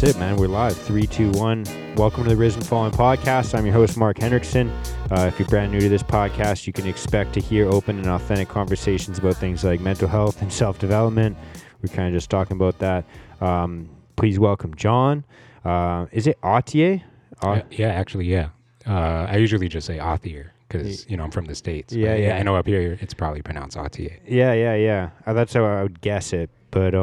That's it, man. We're live. 3, 2, 1. Welcome to the Risen Fallen podcast. I'm your host, Mark Hendrickson. If you're brand new to this podcast, you can expect to hear open and authentic conversations about things like mental health and self-development. We're kind of just talking about that. Please welcome John. Is it Authier? Yeah, actually. I usually just say Authier because, you know, I'm from the States. Yeah. I know up here it's probably pronounced Authier. Yeah. That's how I would guess it. But,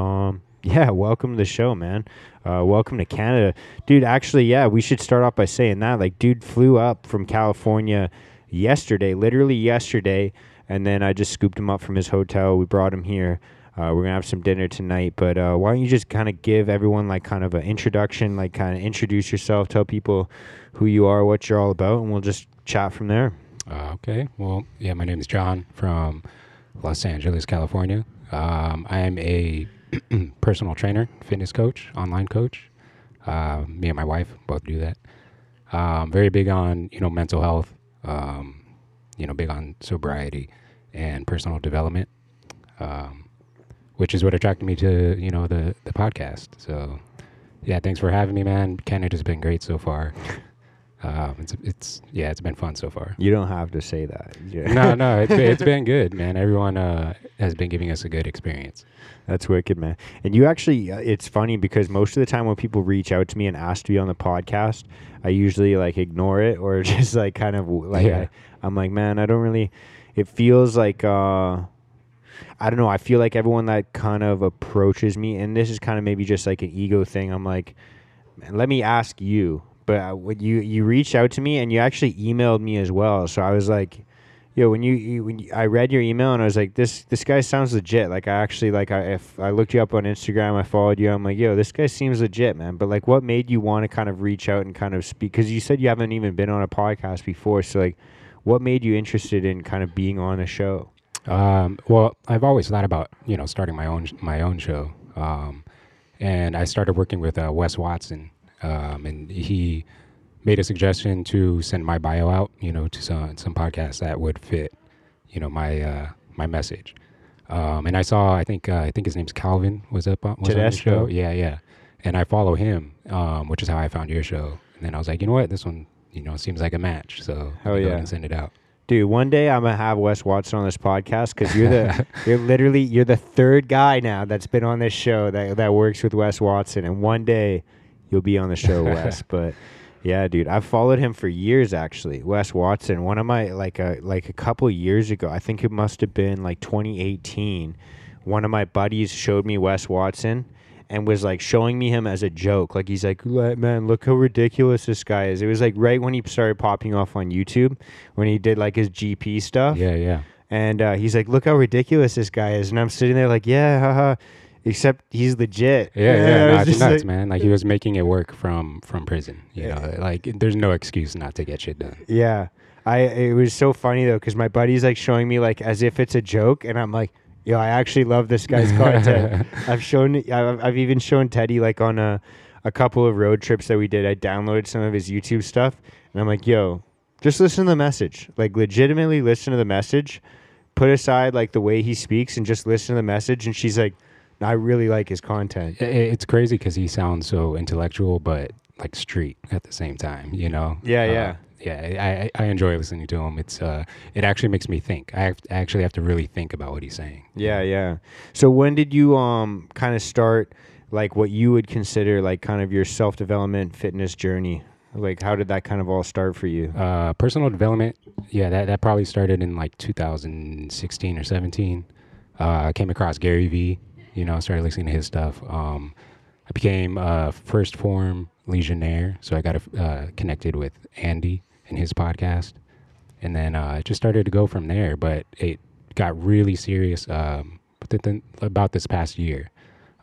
yeah, welcome to the show, man. Welcome to Canada. Dude, actually, yeah, we should start off by saying that. Like, dude flew up from California literally yesterday, and then I just scooped him up from his hotel. We brought him here. We're going to have some dinner tonight, but why don't you just kind of give everyone, like, kind of an introduction, like, kind of introduce yourself, tell people who you are, what you're all about, and we'll just chat from there. Okay. Well, yeah, my name is John from Los Angeles, California. I am a personal trainer, fitness coach, online coach. Me and my wife both do that. Very big on, you know, mental health, you know, big on sobriety and personal development, which is what attracted me to, you know, the podcast. So, yeah, thanks for having me, man. Canada's been great so far. It's been fun so far. You don't have to say that. Yeah. No, it's been good, man. Everyone has been giving us a good experience. That's wicked, man. And you actually, it's funny because most of the time when people reach out to me and ask to be on the podcast, I usually like ignore it or just like kind of like, yeah. I'm like, man, I don't really, it feels like, I don't know. I feel like everyone that kind of approaches me, and this is kind of maybe just like an ego thing. I'm like, man, let me ask you. But when you reached out to me and you actually emailed me as well, so I was like, "Yo, when you, I read your email and I was like, this guy sounds legit. Like I actually like I looked you up on Instagram, I followed you. I'm like, yo, this guy seems legit, man. But like, what made you want to kind of reach out and kind of speak? Because you said you haven't even been on a podcast before, so like, what made you interested in kind of being on a show? Well, I've always thought about, you know, starting my own show, and I started working with Wes Watson. And he made a suggestion to send my bio out, you know, to some podcasts that would fit, you know, my message. And I saw, I think his name's Calvin was up on the show. Yeah. And I follow him, which is how I found your show. And then I was like, you know what, this one, you know, seems like a match. So I'll go and send it out. Dude, one day I'm gonna have Wes Watson on this podcast because you're the third guy now that's been on this show that works with Wes Watson. And one day you'll be on the show, Wes. But yeah, dude, I've followed him for years, actually. Wes Watson, one of my, like a couple years ago, I think it must have been like 2018, one of my buddies showed me Wes Watson and was like showing me him as a joke. Like he's like, man, look how ridiculous this guy is. It was like right when he started popping off on YouTube, when he did like his GP stuff. Yeah. And he's like, look how ridiculous this guy is. And I'm sitting there like, yeah, haha. Except he's legit. Yeah, it's nuts, man. Like he was making it work from prison. You know, like there's no excuse not to get shit done. Yeah, it was so funny though because my buddy's like showing me like as if it's a joke, and I'm like, yo, I actually love this guy's content. I've even shown Teddy like on a couple of road trips that we did. I downloaded some of his YouTube stuff, and I'm like, yo, just listen to the message. Like legitimately listen to the message. Put aside like the way he speaks and just listen to the message. And she's like, I really like his content. It's crazy because he sounds so intellectual, but like street at the same time, you know? Yeah. I enjoy listening to him. It's it actually makes me think. I actually have to really think about what he's saying. Yeah. So when did you kind of start like what you would consider like kind of your self-development fitness journey? Like how did that kind of all start for you? Personal development. Yeah, that probably started in like 2016 or 17. I came across Gary Vee. You know, I started listening to his stuff. I became a first form legionnaire. So I got connected with Andy and his podcast. And then it just started to go from there. But it got really serious about this past year.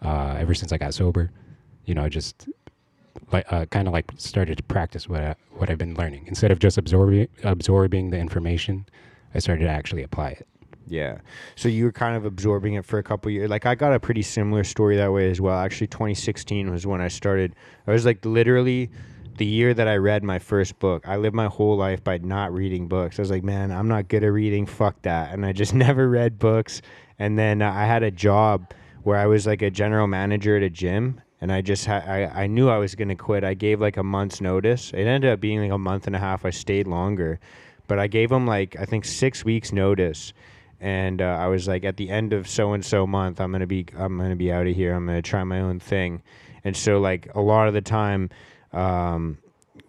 Ever since I got sober, you know, just like kind of like started to practice what I've been learning. Instead of just absorbing the information, I started to actually apply it. Yeah. So you were kind of absorbing it for a couple of years. Like I got a pretty similar story that way as well. Actually, 2016 was when I started. I was like literally the year that I read my first book. I lived my whole life by not reading books. I was like, man, I'm not good at reading. Fuck that. And I just never read books. And then I had a job where I was like a general manager at a gym. And I just I knew I was going to quit. I gave like a month's notice. It ended up being like a month and a half. I stayed longer, but I gave them like, I think 6 weeks notice. And I was like, at the end of so-and-so month, I'm going to be out of here. I'm going to try my own thing. And so like a lot of the time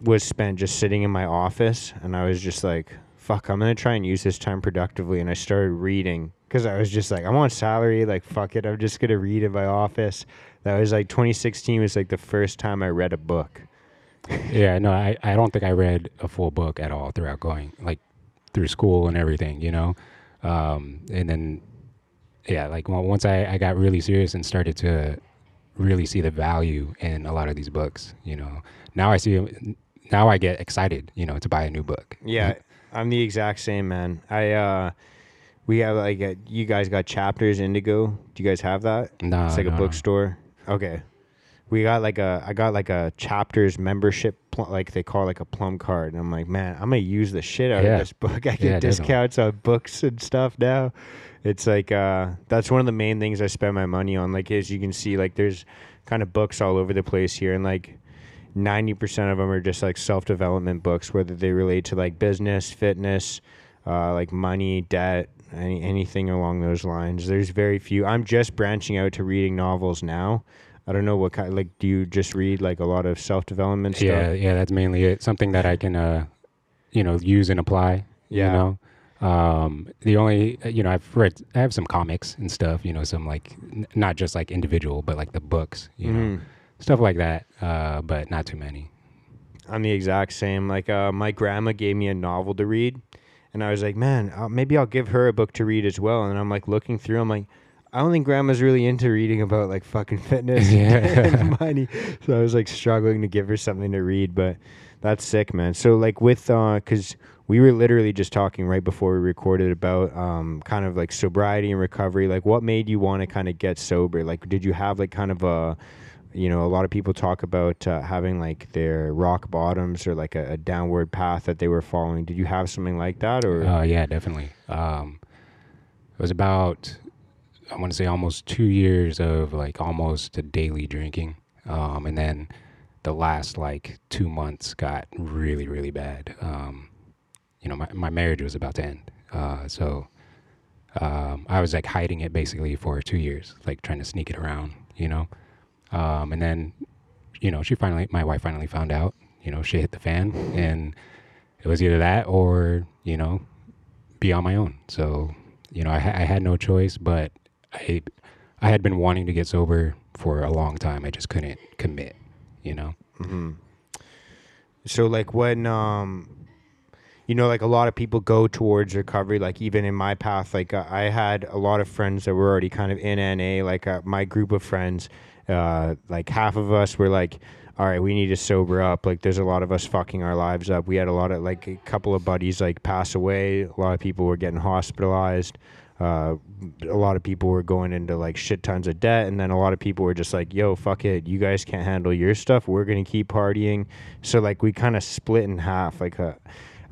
was spent just sitting in my office. And I was just like, fuck, I'm going to try and use this time productively. And I started reading because I was just like, I'm on salary. Like, fuck it. I'm just going to read in my office. That was like 2016 was like the first time I read a book. Yeah, no, I don't think I read a full book at all throughout going like through school and everything, you know? And then, yeah, like once I got really serious and started to really see the value in a lot of these books, you know, now I get excited, you know, to buy a new book. Yeah. I'm the exact same, man. We have like you guys got Chapters Indigo. Do you guys have that? No, it's like a bookstore. Okay, we got like I got like a Chapters membership, like they call it like a plum card, and I'm like, man, I'm gonna use the shit out of this book. I get discounts on books and stuff now. It's like that's one of the main things I spend my money on. Like as you can see, like there's kind of books all over the place here, and like 90% of them are just like self-development books, whether they relate to like business, fitness, like money, debt, anything along those lines. There's very few. I'm just branching out to reading novels now. I don't know what kind, like, do you just read like a lot of self-development stuff? Yeah, that's mainly it. Something that I can, use and apply, you know? The only, I have some comics and stuff, you know, some like, not just like individual, but like the books, you know? Stuff like that, but not too many. I'm the exact same. Like, my grandma gave me a novel to read, and I was like, man, maybe I'll give her a book to read as well. And I'm, like, looking through. I'm like, I don't think grandma's really into reading about, like, fucking fitness and money. So I was, like, struggling to give her something to read, but that's sick, man. So, like, with because we were literally just talking right before we recorded about kind of, like, sobriety and recovery. Like, what made you want to kind of get sober? Like, did you have, like, kind of a... You know, a lot of people talk about having like their rock bottoms or like a downward path that they were following. Did you have something like that? Or yeah, definitely. It was about, I want to say almost 2 years of like almost a daily drinking. And then the last like 2 months got really, really bad. My marriage was about to end. So I was like hiding it basically for 2 years, like trying to sneak it around, you know. And then, you know, my wife finally found out, you know, she hit the fan, and it was either that or, you know, be on my own. So, you know, I had no choice, but I had been wanting to get sober for a long time. I just couldn't commit, you know? Mm-hmm. So like when, you know, like a lot of people go towards recovery, like even in my path, like I had a lot of friends that were already kind of in NA, like my group of friends, like half of us were like, all right, we need to sober up. Like there's a lot of us fucking our lives up. We had a lot of like a couple of buddies like pass away. A lot of people were getting hospitalized. A lot of people were going into like shit tons of debt. And then a lot of people were just like, yo, fuck it. You guys can't handle your stuff. We're going to keep partying. So like we kind of split in half. Like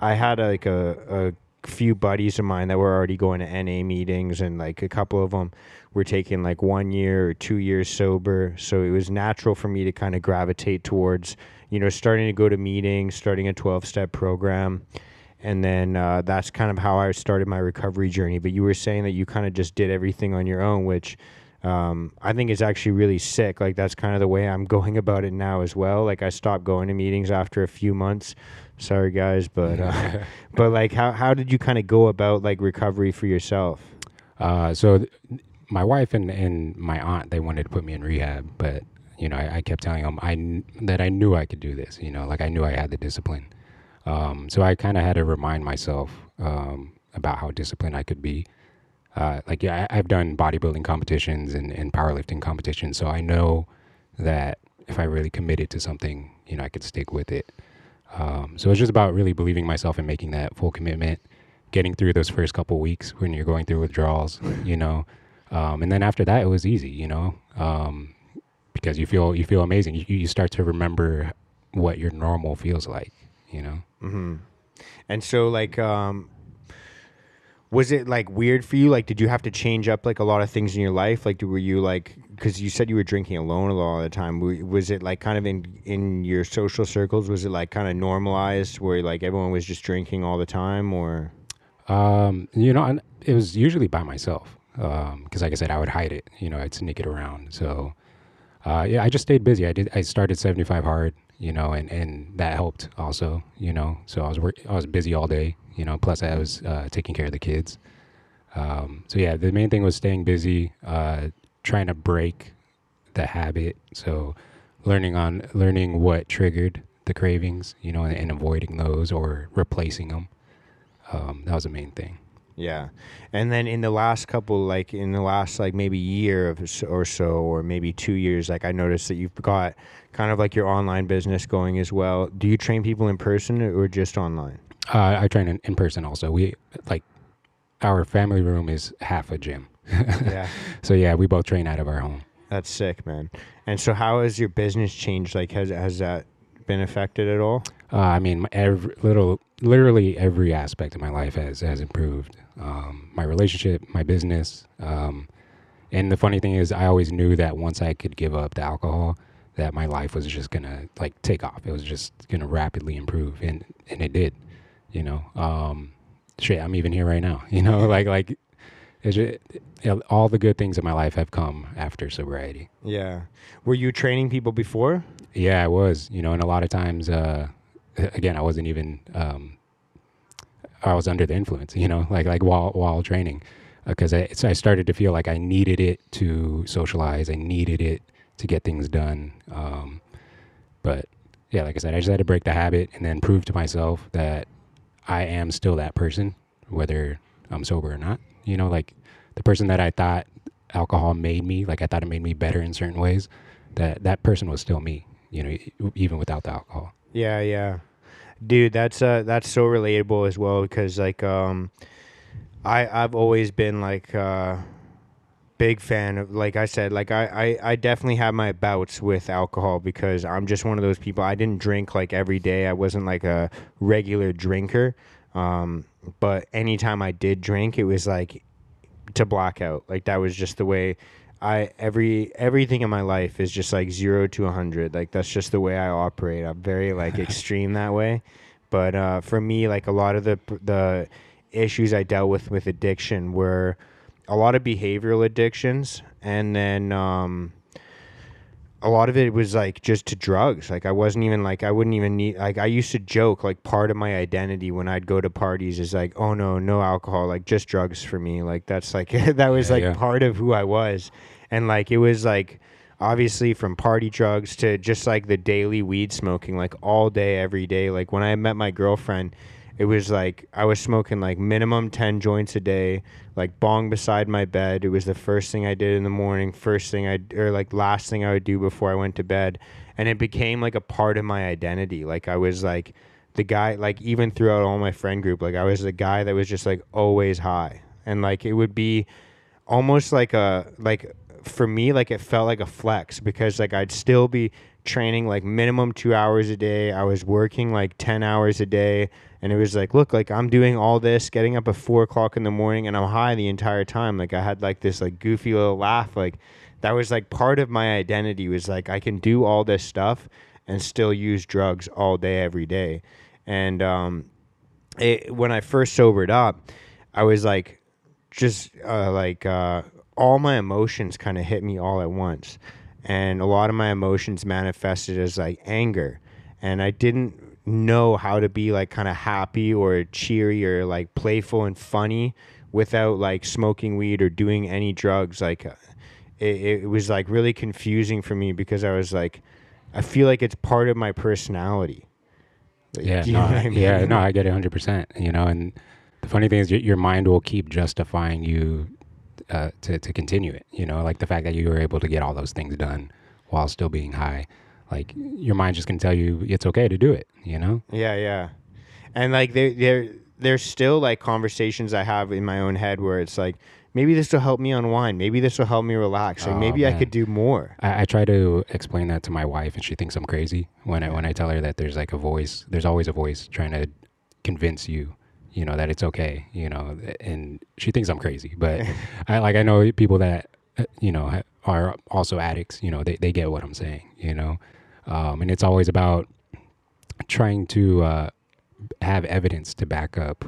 I had like a few buddies of mine that were already going to NA meetings, and like a couple of them were taking like 1 year or 2 years sober. So it was natural for me to kind of gravitate towards, you know, starting to go to meetings, starting a 12-step program. And then that's kind of how I started my recovery journey. But you were saying that you kind of just did everything on your own, which I think is actually really sick. Like that's kind of the way I'm going about it now as well. Like I stopped going to meetings after a few months. Sorry guys, but but like how did you kind of go about like recovery for yourself? My wife and my aunt, they wanted to put me in rehab, but you know I kept telling them that I knew I could do this, you know, like I knew I had the discipline. So I kind of had to remind myself about how disciplined I could be. I've done bodybuilding competitions and powerlifting competitions, so I know that if I really committed to something, you know, I could stick with it. So it's just about really believing myself and making that full commitment, getting through those first couple weeks when you're going through withdrawals, you know, and then after that it was easy, you know, because you feel amazing. You start to remember what your normal feels like, you know? Mm-hmm. And so like, was it like weird for you? Like, did you have to change up like a lot of things in your life? Like, were you like because you said you were drinking alone a lot of the time. Was it like kind of in your social circles? Was it like kind of normalized where like everyone was just drinking all the time, or? You know, it was usually by myself. Cause like I said, I would hide it, you know, I'd sneak it around. So, yeah, I just stayed busy. I started 75 Hard, you know, and that helped also, you know, so I was busy all day, you know, plus I was, taking care of the kids. So yeah, the main thing was staying busy, trying to break the habit. So learning what triggered the cravings, you know, and avoiding those or replacing them. That was the main thing. Yeah. And then in the last couple, like in the last, like maybe year or so, or maybe 2 years, like I noticed that you've got kind of like your online business going as well. Do you train people in person or just online? I train in person also. We like our family room is half a gym. Yeah. So yeah, we both train out of our home. That's sick, man. And so how has your business changed? Like has that been affected at all? I mean, literally every aspect of my life has improved. My relationship, my business. And the funny thing is I always knew that once I could give up the alcohol, that my life was just going to like take off. It was just going to rapidly improve. And it did, you know, shit, I'm even here right now, you know, like it's just, all the good things in my life have come after sobriety. Yeah. Were you training people before? Yeah, I was, you know, and a lot of times, again, I wasn't even, I was under the influence, you know, like while training, because I started to feel like I needed it to socialize. I needed it to get things done. But yeah, like I said, I just had to break the habit and then prove to myself that I am still that person, whether I'm sober or not, you know, like the person that I thought alcohol made me, like I thought it made me better in certain ways, that person was still me, you know, even without the alcohol. Yeah. Yeah. Dude, that's so relatable as well, because like, I've always been like, big fan of, like I said, like I definitely had my bouts with alcohol because I'm just one of those people. I didn't drink like every day. I wasn't like a regular drinker. But anytime I did drink, it was like to black out. Like that was just the way everything in my life is just like 0 to 100. Like that's just the way I operate. I'm very like extreme that way. But, for me, like a lot of the issues I dealt with addiction were a lot of behavioral addictions, and then a lot of it was like just to drugs. Like I wasn't even like, I wouldn't even need, like I used to joke, like part of my identity when I'd go to parties is like, oh no alcohol, like just drugs for me. Like that's like that was part of who I was. And like it was like obviously from party drugs to just like the daily weed smoking, like all day every day. Like when I met my girlfriend, it was like I was smoking like minimum 10 joints a day, like bong beside my bed. It was the first thing I did in the morning, last thing I would do before I went to bed. And it became like a part of my identity. Like I was like the guy, like even throughout all my friend group, like I was the guy that was just like always high. And like it would be almost like for me, like it felt like a flex, because like I'd still be training like minimum 2 hours a day. I was working like 10 hours a day. And it was like, look, like I'm doing all this, getting up at 4:00 in the morning, and I'm high the entire time. Like I had like this like goofy little laugh. Like that was like part of my identity, was like I can do all this stuff and still use drugs all day, every day. And when I first sobered up, I was like, just all my emotions kind of hit me all at once. And a lot of my emotions manifested as like anger. And I didn't know how to be like kind of happy or cheery or like playful and funny without like smoking weed or doing any drugs. Like it was like really confusing for me, because I was like, I feel like it's part of my personality. Like, yeah. No, I mean? Yeah. No, I get it 100%, you know, and the funny thing is your mind will keep justifying you, to continue it, you know, like the fact that you were able to get all those things done while still being high. Like your mind's just gonna tell you it's okay to do it, you know? Yeah, yeah. And like there's still like conversations I have in my own head where it's like, maybe this will help me unwind, maybe this will help me relax, like maybe man, I could do more. I try to explain that to my wife, and she thinks I'm crazy when I tell her that there's like a voice, there's always a voice trying to convince you, you know, that it's okay, you know, and she thinks I'm crazy. But I know people that you know, are also addicts, you know, they get what I'm saying, you know. And it's always about trying to have evidence to back up,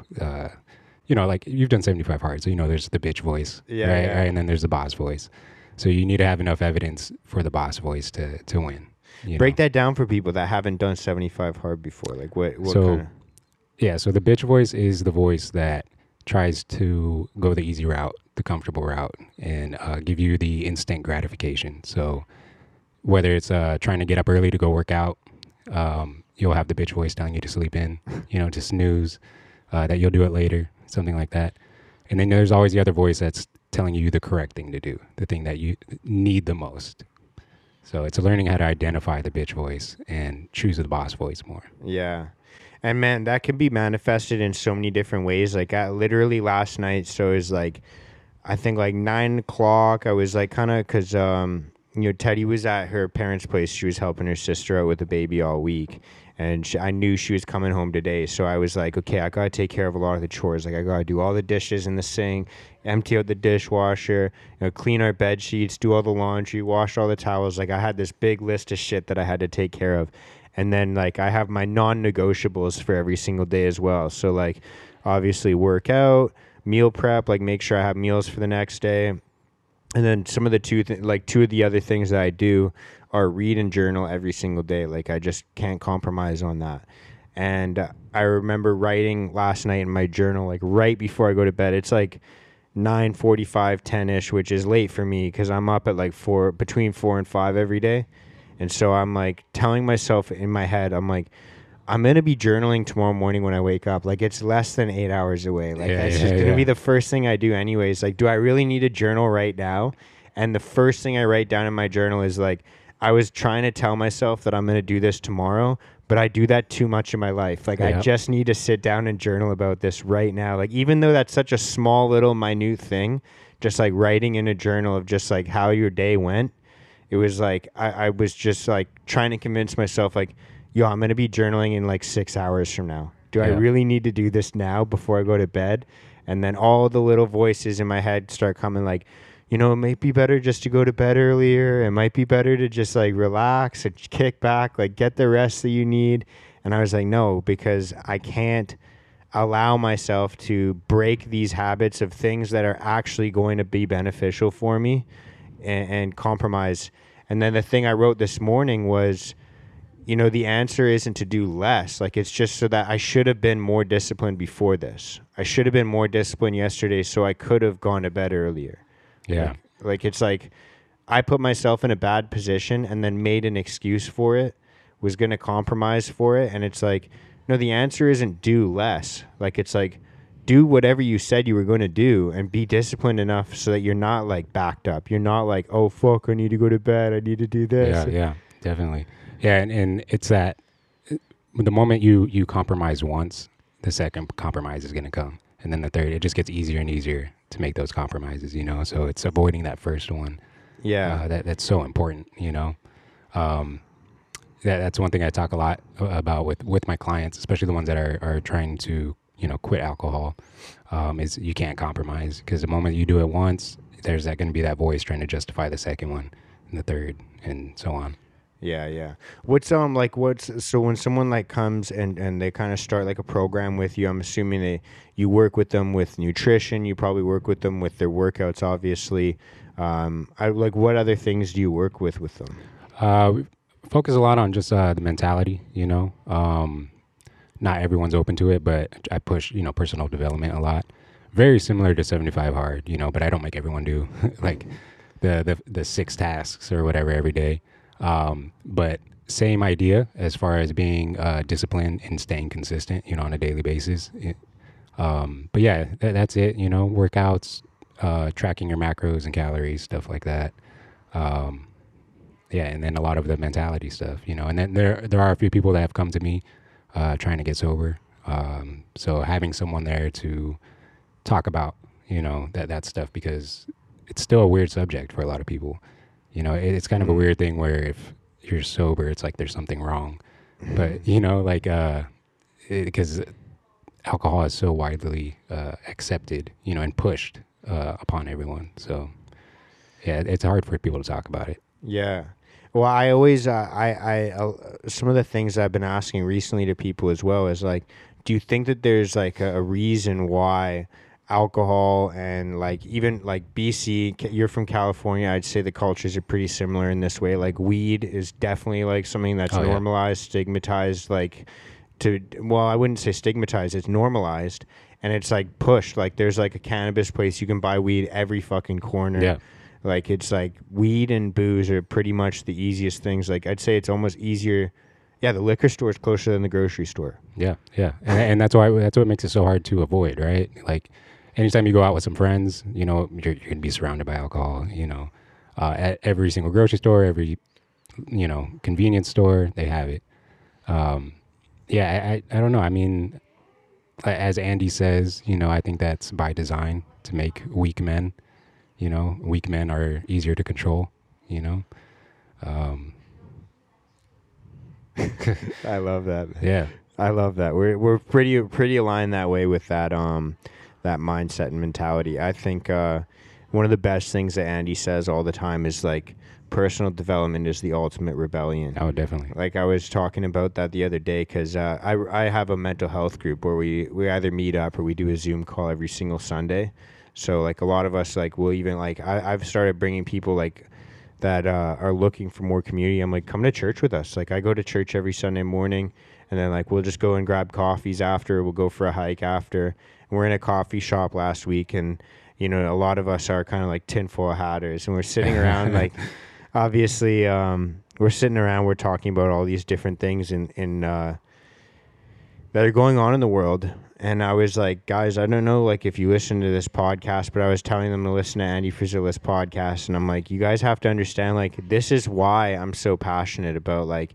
you know, like you've done 75 Hard, so, you know, there's the bitch voice, right? And then there's the boss voice. So you need to have enough evidence for the boss voice to win. Break that down for people that haven't done 75 Hard before. Like what so, kind of... Yeah, so the bitch voice is the voice that tries to go the easy route, the comfortable route, and give you the instant gratification. So whether it's trying to get up early to go work out, you'll have the bitch voice telling you to sleep in, you know, to snooze, that you'll do it later, something like that. And then there's always the other voice that's telling you the correct thing to do, the thing that you need the most. So it's learning how to identify the bitch voice and choose the boss voice more. Yeah. And man, that can be manifested in so many different ways. Like I literally last night, so it was like, I think like 9 o'clock, I was like kind of, cause, you know, Teddy was at her parents' place. She was helping her sister out with the baby all week. And I knew she was coming home today. So I was like, okay, I got to take care of a lot of the chores. Like I got to do all the dishes in the sink, empty out the dishwasher, you know, clean our bed sheets, do all the laundry, wash all the towels. Like I had this big list of shit that I had to take care of. And then like I have my non-negotiables for every single day as well. So like obviously work out, meal prep, like make sure I have meals for the next day. And then some of the two of the other things that I do are read and journal every single day. Like I just can't compromise on that. And I remember writing last night in my journal, like right before I go to bed. It's like 9:45, 10-ish, which is late for me because I'm up at like between 4 and 5 every day. And so I'm like telling myself in my head, I'm like, I'm going to be journaling tomorrow morning when I wake up. Like, it's less than 8 hours away. Like, that's just going to be the first thing I do anyways. Like, do I really need a journal right now? And the first thing I write down in my journal is, like, I was trying to tell myself that I'm going to do this tomorrow, but I do that too much in my life. Like, I just need to sit down and journal about this right now. Like, even though that's such a small little minute thing, just, like, writing in a journal of just, like, how your day went, it was, like, I was just, like, trying to convince myself, like, yo, I'm going to be journaling in like 6 hours from now. Do I really need to do this now before I go to bed? And then all the little voices in my head start coming like, you know, it might be better just to go to bed earlier. It might be better to just like relax and kick back, like get the rest that you need. And I was like, no, because I can't allow myself to break these habits of things that are actually going to be beneficial for me and compromise. And then the thing I wrote this morning was, you know, the answer isn't to do less. Like, it's just so that I should have been more disciplined before this. I should have been more disciplined yesterday so I could have gone to bed earlier. Yeah. Like it's like I put myself in a bad position and then made an excuse for it, was going to compromise for it. And it's like, no, the answer isn't do less. Like, it's like, do whatever you said you were going to do and be disciplined enough so that you're not like backed up. You're not like, oh, fuck, I need to go to bed. I need to do this. Yeah, definitely. Yeah, and it's that the moment you compromise once, the second compromise is going to come. And then the third, it just gets easier and easier to make those compromises, you know? So it's avoiding that first one. Yeah. That's so important, you know? That's one thing I talk a lot about with my clients, especially the ones that are trying to, you know, quit alcohol, is you can't compromise. Because the moment you do it once, there's that going to be that voice trying to justify the second one and the third and so on. Yeah. So when someone like comes and they kind of start like a program with you, I'm assuming you work with them with nutrition, you probably work with them with their workouts, obviously. What other things do you work with them? We focus a lot on just the mentality, you know. Not everyone's open to it, but I push, you know, personal development a lot. Very similar to 75 Hard, you know, but I don't make everyone do like the 6 tasks or whatever every day. But same idea as far as being disciplined and staying consistent, you know, on a daily basis. But yeah, that's it, you know, workouts, tracking your macros and calories, stuff like that. And then a lot of the mentality stuff, you know. And then there are a few people that have come to me trying to get sober. So having someone there to talk about, you know, that stuff, because it's still a weird subject for a lot of people. You know, it's kind of a weird thing where if you're sober, it's like there's something wrong. But, you know, like, because alcohol is so widely accepted, you know, and pushed upon everyone. So, Yeah, it's hard for people to talk about it. Yeah. Well, I always, some of the things I've been asking recently to people as well is like, do you think that there's like a reason why alcohol and like even like BC, you're from California, I'd say the cultures are pretty similar in this way. Like weed is definitely like something that's normalized, stigmatized, like well, I wouldn't say stigmatized, it's normalized and it's like pushed. Like there's like a cannabis place you can buy weed every fucking corner. Yeah. Like, it's like weed and booze are pretty much the easiest things. Like, I'd say it's almost easier. Yeah, the liquor store is closer than the grocery store. Yeah, yeah. And that's why, that's what makes it so hard to avoid, right? Like, anytime you go out with some friends, you know, you're going to be surrounded by alcohol, you know. At every single grocery store, every, you know, convenience store, they have it. Yeah, I don't know. I mean, as Andy says, you know, I think that's by design to make weak men. You know, weak men are easier to control, you know? I love that. Yeah. I love that. We're pretty aligned that way with that, that mindset and mentality. I think, one of the best things that Andy says all the time is like personal development is the ultimate rebellion. Oh, definitely. Like I was talking about that the other day because I have a mental health group where we either meet up or we do a Zoom call every single Sunday. So, like, a lot of us, like, will even, like, I've started bringing people, like, that are looking for more community. I'm like, come to church with us. Like, I go to church every Sunday morning, and then, like, we'll just go and grab coffees after. We'll go for a hike after. And we're in a coffee shop last week, and, you know, a lot of us are kind of like tinfoil hatters, and we're sitting around, like, obviously, we're sitting around, we're talking about all these different things in that are going on in the world. And I was like, guys, I don't know, like, if you listen to this podcast, but I was telling them to listen to Andy Frisella's podcast. And I'm like, you guys have to understand, like, this is why I'm so passionate about, like,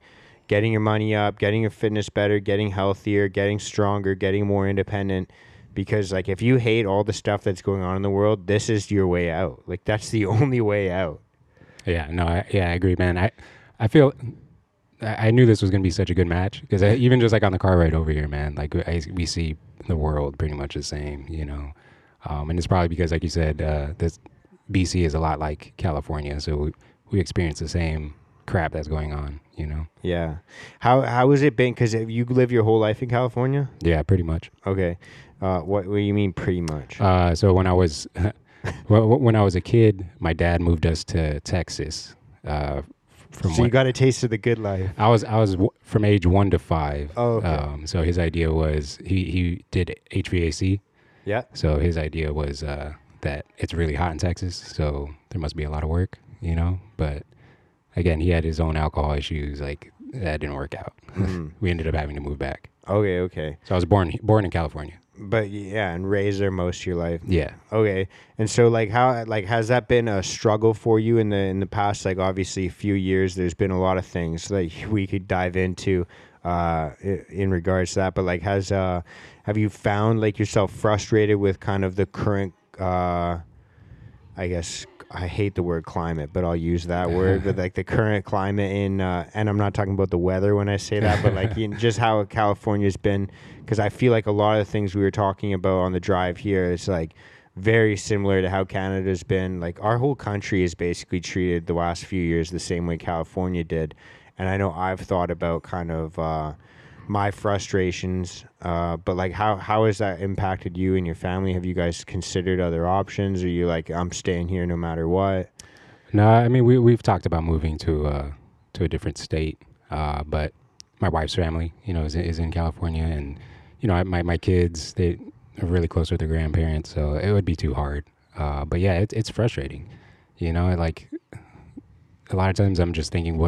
getting your money up, getting your fitness better, getting healthier, getting stronger, getting more independent. Because, like, if you hate all the stuff that's going on in the world, this is your way out. Like, that's the only way out. Yeah, no, I agree, man. I feel... I knew this was going to be such a good match because even just like on the car ride over here, man, like we see the world pretty much the same, you know, and it's probably because, like you said, this BC is a lot like California. So we experience the same crap that's going on, you know? Yeah. How has it been? Because you live your whole life in California? Yeah, pretty much. Okay. What do you mean pretty much? So when I was, when I was a kid, my dad moved us to Texas, so you got a taste of the good life. I was from age 1 to 5. Oh, okay. So his idea was he did HVAC. Yeah. So his idea was that it's really hot in Texas, so there must be a lot of work, you know. But again, he had his own alcohol issues. Like that didn't work out. We ended up having to move back. Okay. So I was born in California. But yeah, and raised there most of your life. Yeah. Okay. And so like how, like, has that been a struggle for you in the past, like obviously a few years, there's been a lot of things that we could dive into in regards to that, but like have you found like yourself frustrated with kind of the current, I guess I hate the word climate, but I'll use that word, but like the current climate in, and I'm not talking about the weather when I say that, but like just how California's been, because I feel like a lot of the things we were talking about on the drive here is like very similar to how Canada's been. Like our whole country is basically treated the last few years the same way California did. And I know I've thought about kind of my frustrations, but like how has that impacted you and your family? Have you guys considered other options? Are you like, I'm staying here no matter what? No, I mean we've talked about moving to a different state, but my wife's family, you know, is in California, and you know my kids, they are really close with their grandparents, so it would be too hard. But yeah, it's frustrating, you know. Like a lot of times I'm just thinking,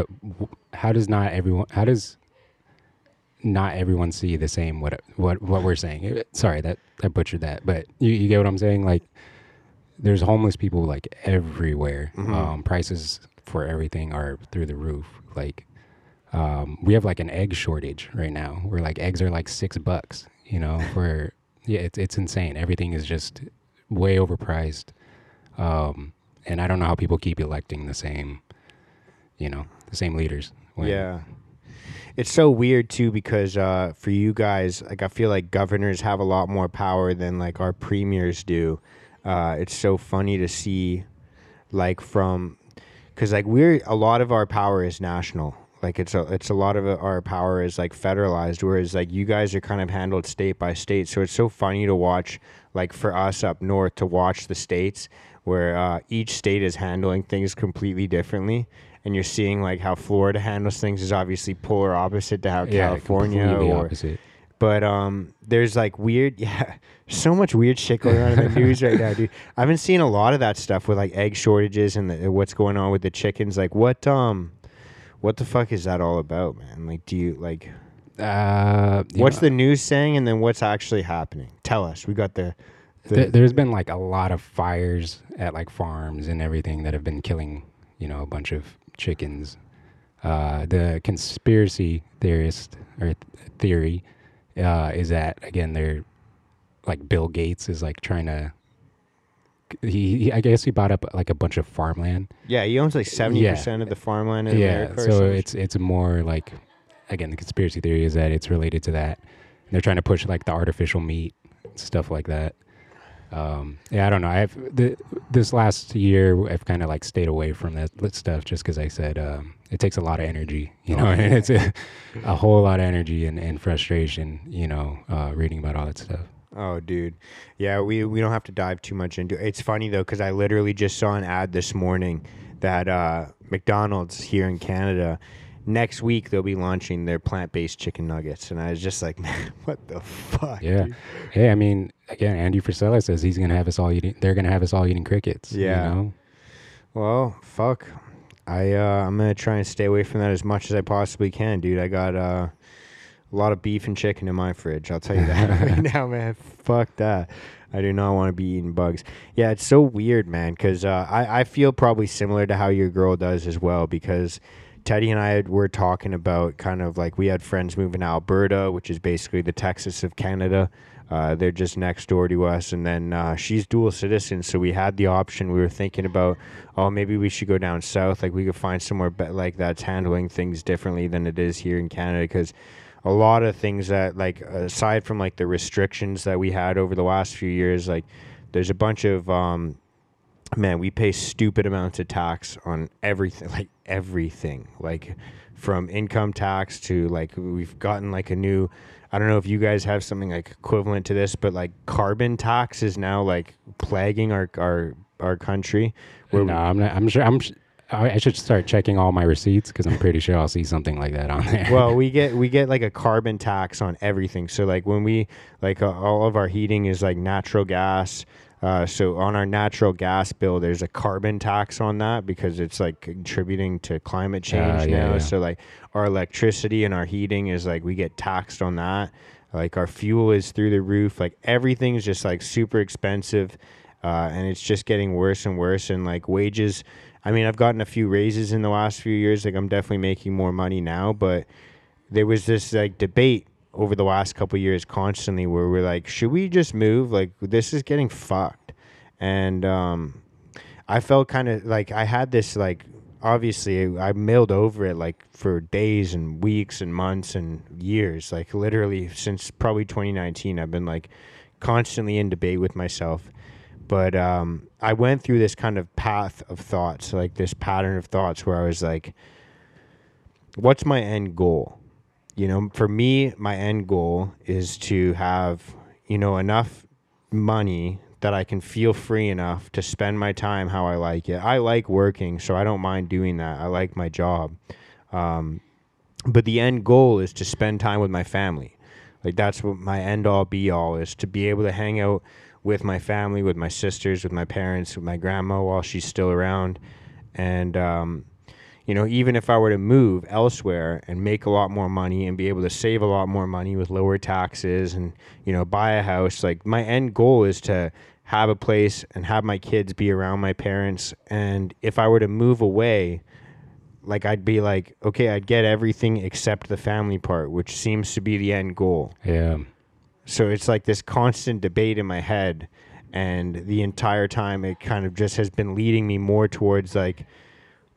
how does not everyone see the same what we're saying. Sorry that I butchered that, but you get what I'm saying? Like there's homeless people like everywhere. Mm-hmm. Prices for everything are through the roof. Like we have like an egg shortage right now where like eggs are like $6, you know, for yeah, it's insane. Everything is just way overpriced. And I don't know how people keep electing the same leaders. Yeah. It's so weird too because for you guys, like I feel like governors have a lot more power than like our premiers do. It's so funny to see like from, because like we're, a lot of our power is national. Like it's a lot of our power is like federalized, whereas like you guys are kind of handled state by state. So it's so funny to watch, like for us up north, to watch the states where each state is handling things completely differently. And you're seeing like how Florida handles things is obviously polar opposite to how California or opposite. But there's like weird, so much weird shit going on in the news right now, dude. I've been seeing a lot of that stuff with like egg shortages and what's going on with the chickens. Like what the fuck is that all about, man? Like, do you like, what's the news saying, and then what's actually happening? Tell us. We got there's been like a lot of fires at like farms and everything that have been killing, you know, a bunch of chickens. The conspiracy theory is that, again, they're like Bill Gates is like trying to, I guess he bought up like a bunch of farmland. Yeah, he owns like 70% of the farmland in America. Yeah, so it's more like, again, the conspiracy theory is that it's related to that. And they're trying to push like the artificial meat, stuff like that. I don't know. This last year, I've kind of like stayed away from that stuff just because I said it takes a lot of energy, you know, and it's a whole lot of energy and frustration, you know, reading about all that stuff. Oh, dude. Yeah, we don't have to dive too much into it. It's funny, though, because I literally just saw an ad this morning that McDonald's here in Canada, next week they'll be launching their plant-based chicken nuggets. And I was just like, man, what the fuck? Yeah. Dude? Hey, I mean, again, Andy Frisella says he's going to have us all eating. They're going to have us all eating crickets. Yeah. You know? Well, fuck. I'm going to try and stay away from that as much as I possibly can, dude. I got... a lot of beef and chicken in my fridge. I'll tell you that right now, man. Fuck that. I do not want to be eating bugs. Yeah, it's so weird, man, because I feel probably similar to how your girl does as well, because Teddy and I were talking about kind of like we had friends moving to Alberta, which is basically the Texas of Canada. They're just next door to us. And then she's dual citizen, so we had the option. We were thinking about, oh, maybe we should go down south. Like we could find somewhere like that's handling things differently than it is here in Canada, because a lot of things that, like, aside from, like, the restrictions that we had over the last few years, like, there's a bunch of, we pay stupid amounts of tax on everything. Like, from income tax to, like, we've gotten, like, a new, I don't know if you guys have something, like, equivalent to this, but, like, carbon tax is now, like, plaguing our country. I should start checking all my receipts because I'm pretty sure I'll see something like that on there. Well, we get like a carbon tax on everything. So like when we like all of our heating is like natural gas. So on our natural gas bill, there's a carbon tax on that because it's like contributing to climate change now. Yeah. So like our electricity and our heating is like we get taxed on that. Like our fuel is through the roof. Like everything's just like super expensive. And it's just getting worse and worse. And like wages, I mean, I've gotten a few raises in the last few years. Like, I'm definitely making more money now. But there was this, like, debate over the last couple of years constantly where we're like, should we just move? Like, this is getting fucked. And I felt kind of like I had this, like, obviously I milled over it, like, for days and weeks and months and years. Like, literally since probably 2019, I've been, like, constantly in debate with myself. But I went through this kind of path of thoughts, like this pattern of thoughts where I was like, what's my end goal? You know, for me, my end goal is to have, you know, enough money that I can feel free enough to spend my time how I like it. I like working, so I don't mind doing that. I like my job. But the end goal is to spend time with my family. Like that's what my end all be all is, to be able to hang out with my family, with my sisters, with my parents, with my grandma while she's still around. And, you know, even if I were to move elsewhere and make a lot more money and be able to save a lot more money with lower taxes and, you know, buy a house, like my end goal is to have a place and have my kids be around my parents. And if I were to move away, like I'd be like, okay, I'd get everything except the family part, which seems to be the end goal. Yeah. So it's like this constant debate in my head, and the entire time it kind of just has been leading me more towards like,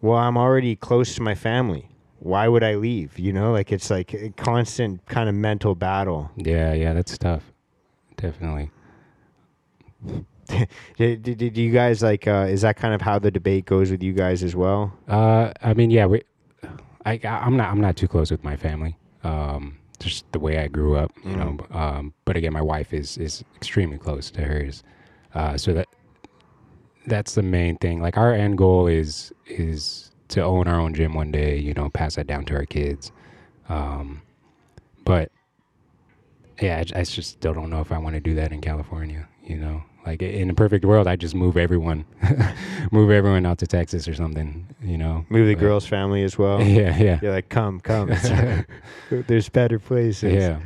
well, I'm already close to my family. Why would I leave? You know, like it's like a constant kind of mental battle. Yeah, that's tough. Definitely. Did you guys like, is that kind of how the debate goes with you guys as well? I mean, yeah, I'm not too close with my family. Just the way I grew up, you know, but again, my wife is extremely close to hers. So that's the main thing. Like our end goal is to own our own gym one day, you know, pass that down to our kids. But yeah, I just still don't know if I want to do that in California, you know, like in a perfect world, I just move everyone out to Texas or something, you know, move the girl's family as well. Yeah. Yeah. You're like, come, there's better places. Yeah.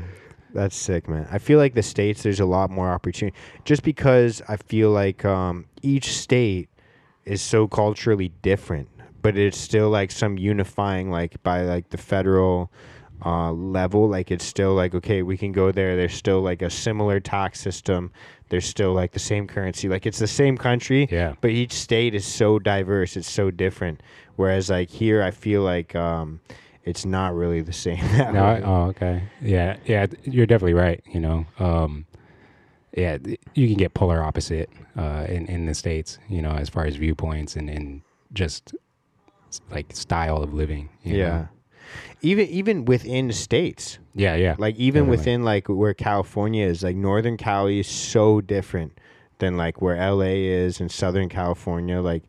That's sick, man. I feel like the States, there's a lot more opportunity just because I feel like, each state is so culturally different, but it's still like some unifying, like by like the federal, level, like it's still like, okay, we can go there. There's still like a similar tax system. There's still like the same currency. Like it's the same country, yeah, but each state is so diverse. It's so different. Whereas like here, I feel like it's not really the same. Okay. Yeah. Yeah. You're definitely right. You know, yeah, you can get polar opposite in the States, you know, as far as viewpoints and just like style of living. You know? Even within states. Yeah, yeah. Like even definitely. Within like where California is, like Northern Cali is so different than like where LA is and Southern California. Like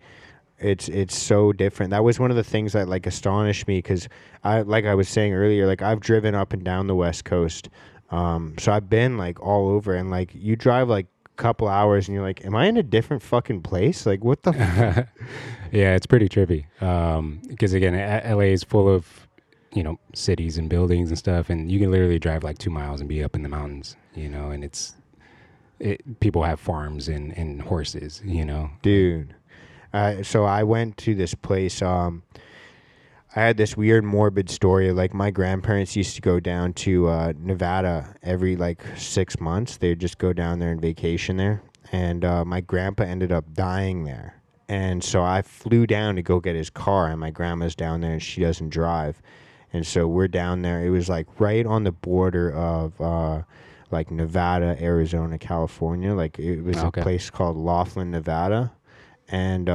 it's so different. That was one of the things that like astonished me because I was saying earlier, like I've driven up and down the West Coast. So I've been like all over and like you drive like a couple hours and you're like, am I in a different fucking place? Like what the fuck? Yeah, it's pretty trippy. Because again, LA is full of, you know, cities and buildings and stuff, and you can literally drive like 2 miles and be up in the mountains, you know, and people have farms and horses, you know. Dude. So I went to this place. I had this weird morbid story. Like my grandparents used to go down to Nevada every like 6 months. They'd just go down there and vacation there. And my grandpa ended up dying there. And so I flew down to go get his car, and my grandma's down there and she doesn't drive. And so we're down there. It was like right on the border of like Nevada, Arizona, California. Like it was a place called Laughlin, Nevada. And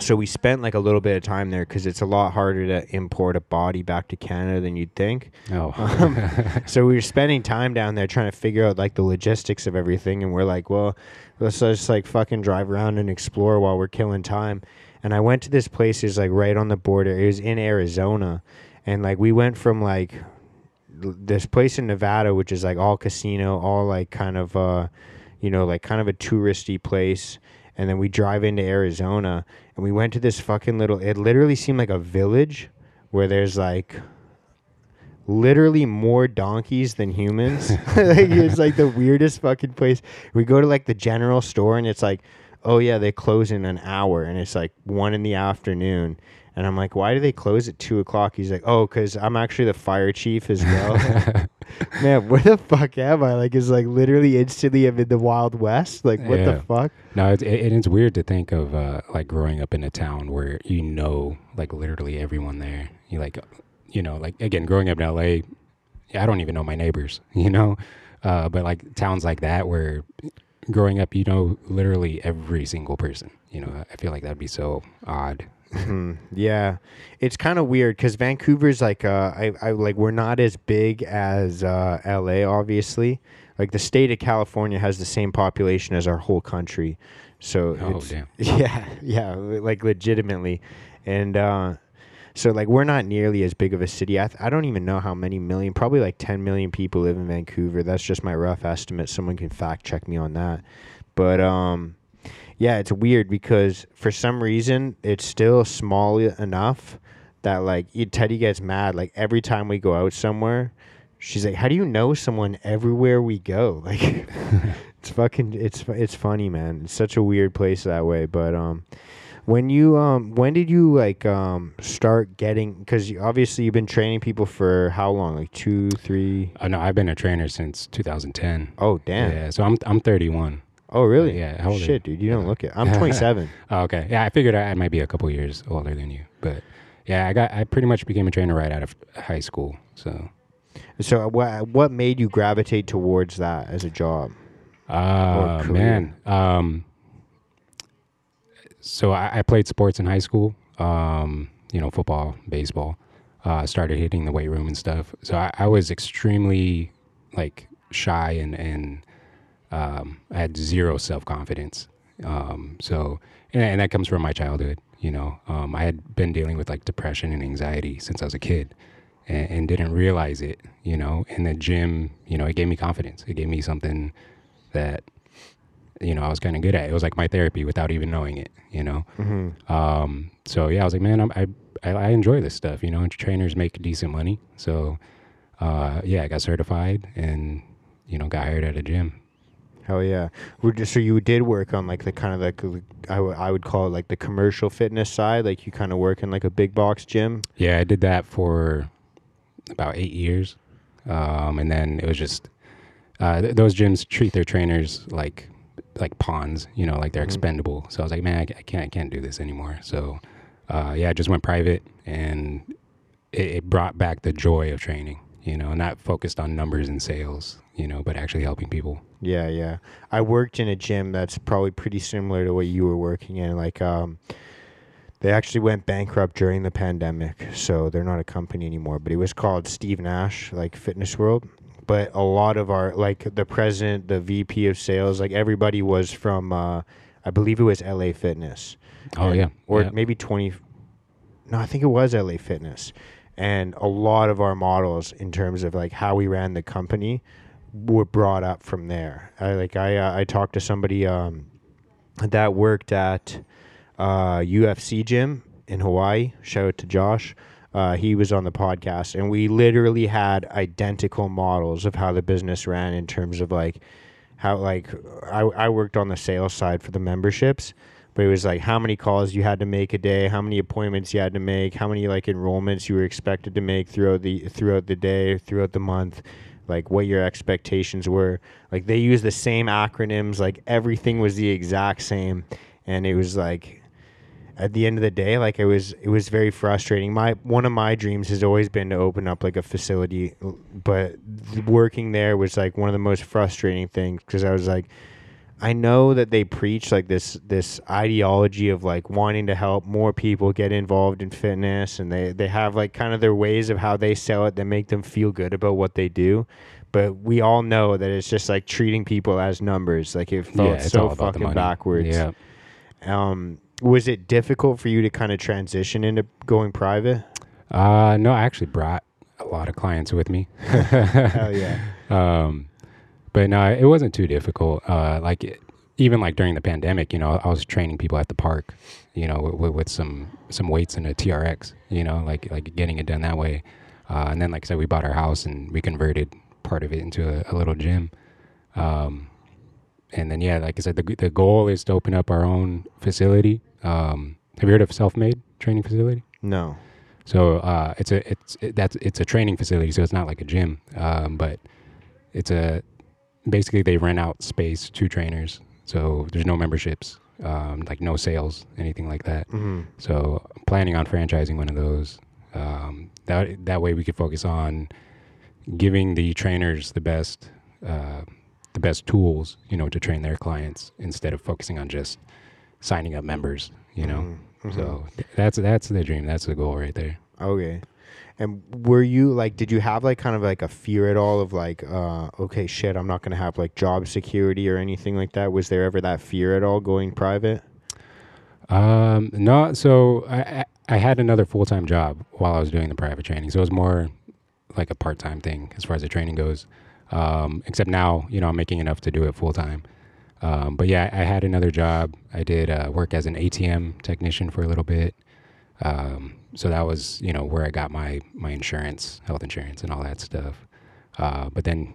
so we spent like a little bit of time there because it's a lot harder to import a body back to Canada than you'd think. Oh. So we were spending time down there trying to figure out like the logistics of everything. And we're like, well, let's just like fucking drive around and explore while we're killing time. And I went to this place. It was like right on the border. It was in Arizona. And like we went from like this place in Nevada, which is like all casino, all like kind of, you know, like kind of a touristy place. And then we drive into Arizona and we went to this fucking it literally seemed like a village where there's like literally more donkeys than humans. Like, it's like the weirdest fucking place. We go to like the general store and it's like, oh yeah, they close in an hour, and it's like 1 p.m. and I'm like, why do they close at 2:00? He's like, oh, because I'm actually the fire chief as well. Man, where the fuck am I? Like, it's like literally instantly I'm in the Wild West. Like, what the fuck? No, it's weird to think of like growing up in a town where you know like literally everyone there. You like, you know, like again, growing up in LA, I don't even know my neighbors, you know, but like towns like that where growing up, you know, literally every single person, you know, I feel like that'd be so odd. Yeah, it's kind of weird because Vancouver's like I like we're not as big as LA, obviously. Like the state of California has the same population as our whole country, so damn. yeah like legitimately. And so like we're not nearly as big of a city. I don't even know how many million, probably like 10 million people live in Vancouver. That's just my rough estimate. Someone can fact check me on that, but yeah, it's weird because for some reason it's still small enough that like Teddy gets mad. Like every time we go out somewhere, she's like, "How do you know someone everywhere we go?" Like it's funny, man. It's such a weird place that way. But when did you like start getting? Because obviously you've been training people for how long? Like 2, 3? No, I've been a trainer since 2010. Oh damn! Yeah, so I'm 31. Oh, really? Yeah. How old Shit, dude. You don't look it. I'm 27. Oh, okay. Yeah, I figured I might be a couple years older than you. But yeah, I pretty much became a trainer right out of high school. So what made you gravitate towards that as a job? Or career? Man. So I played sports in high school, football, baseball. Started hitting the weight room and stuff. So I was extremely shy and I had zero self-confidence. And that comes from my childhood, I had been dealing with depression and anxiety since I was a kid and didn't realize it, and the gym, it gave me confidence. It gave me something that, I was kind of good at. It was my therapy without even knowing it, Mm-hmm. I was like, man, I enjoy this stuff, and trainers make decent money. So, I got certified and, got hired at a gym. Hell yeah. So you did work on I would call it the commercial fitness side. You kind of work in a big box gym. Yeah, I did that for about 8 years. And then it was just, those gyms treat their trainers like pawns, they're mm-hmm. expendable. So I was like, man, I can't do this anymore. So, I just went private and it brought back the joy of training, not focused on numbers and sales, but actually helping people. Yeah, yeah. I worked in a gym that's probably pretty similar to what you were working in. They actually went bankrupt during the pandemic, so they're not a company anymore. But it was called Steve Nash, Fitness World. But a lot of our, the president, the VP of sales, everybody was from, I believe it was LA Fitness. Oh, yeah. Or maybe I think it was LA Fitness. And a lot of our models in terms of, how we ran the company were brought up from there. I talked to somebody that worked at UFC Gym in Hawaii. Shout out to Josh. He was on the podcast, and we literally had identical models of how the business ran in terms of how I worked on the sales side for the memberships, but it was how many calls you had to make a day, how many appointments you had to make, how many enrollments you were expected to make throughout the day, throughout the month. What your expectations were. They used the same acronyms. Everything was the exact same. And it was at the end of the day, it was very frustrating. One of my dreams has always been to open up a facility, but working there was one of the most frustrating things because I was I know that they preach this ideology of wanting to help more people get involved in fitness, and they have kind of their ways of how they sell it that make them feel good about what they do. But we all know that it's just treating people as numbers. It felt so fucking backwards. Yeah. Was it difficult for you to kind of transition into going private? No, I actually brought a lot of clients with me. Hell yeah. But no, it wasn't too difficult. Even during the pandemic, I was training people at the park, with some weights and a TRX, getting it done that way. And then, like I said, we bought our house and we converted part of it into a little gym. And then, like I said, the goal is to open up our own facility. Have you heard of Self-Made Training Facility? No. So it's a training facility, so it's not like a gym, but it's a. Basically, they rent out space to trainers, so there's no memberships, no sales, anything like that. Mm-hmm. So I'm planning on franchising one of those. That way we could focus on giving the trainers the best tools, to train their clients instead of focusing on just signing up members, Mm-hmm. So that's the dream. That's the goal right there. Okay. And were you did you have kind of a fear at all of okay, shit, I'm not going to have job security or anything like that? Was there ever that fear at all going private? No. So I had another full-time job while I was doing the private training. So it was more a part-time thing as far as the training goes. Except now, I'm making enough to do it full-time. But yeah, I had another job. I did work as an ATM technician for a little bit. So that was, where I got my insurance, health insurance and all that stuff. But then,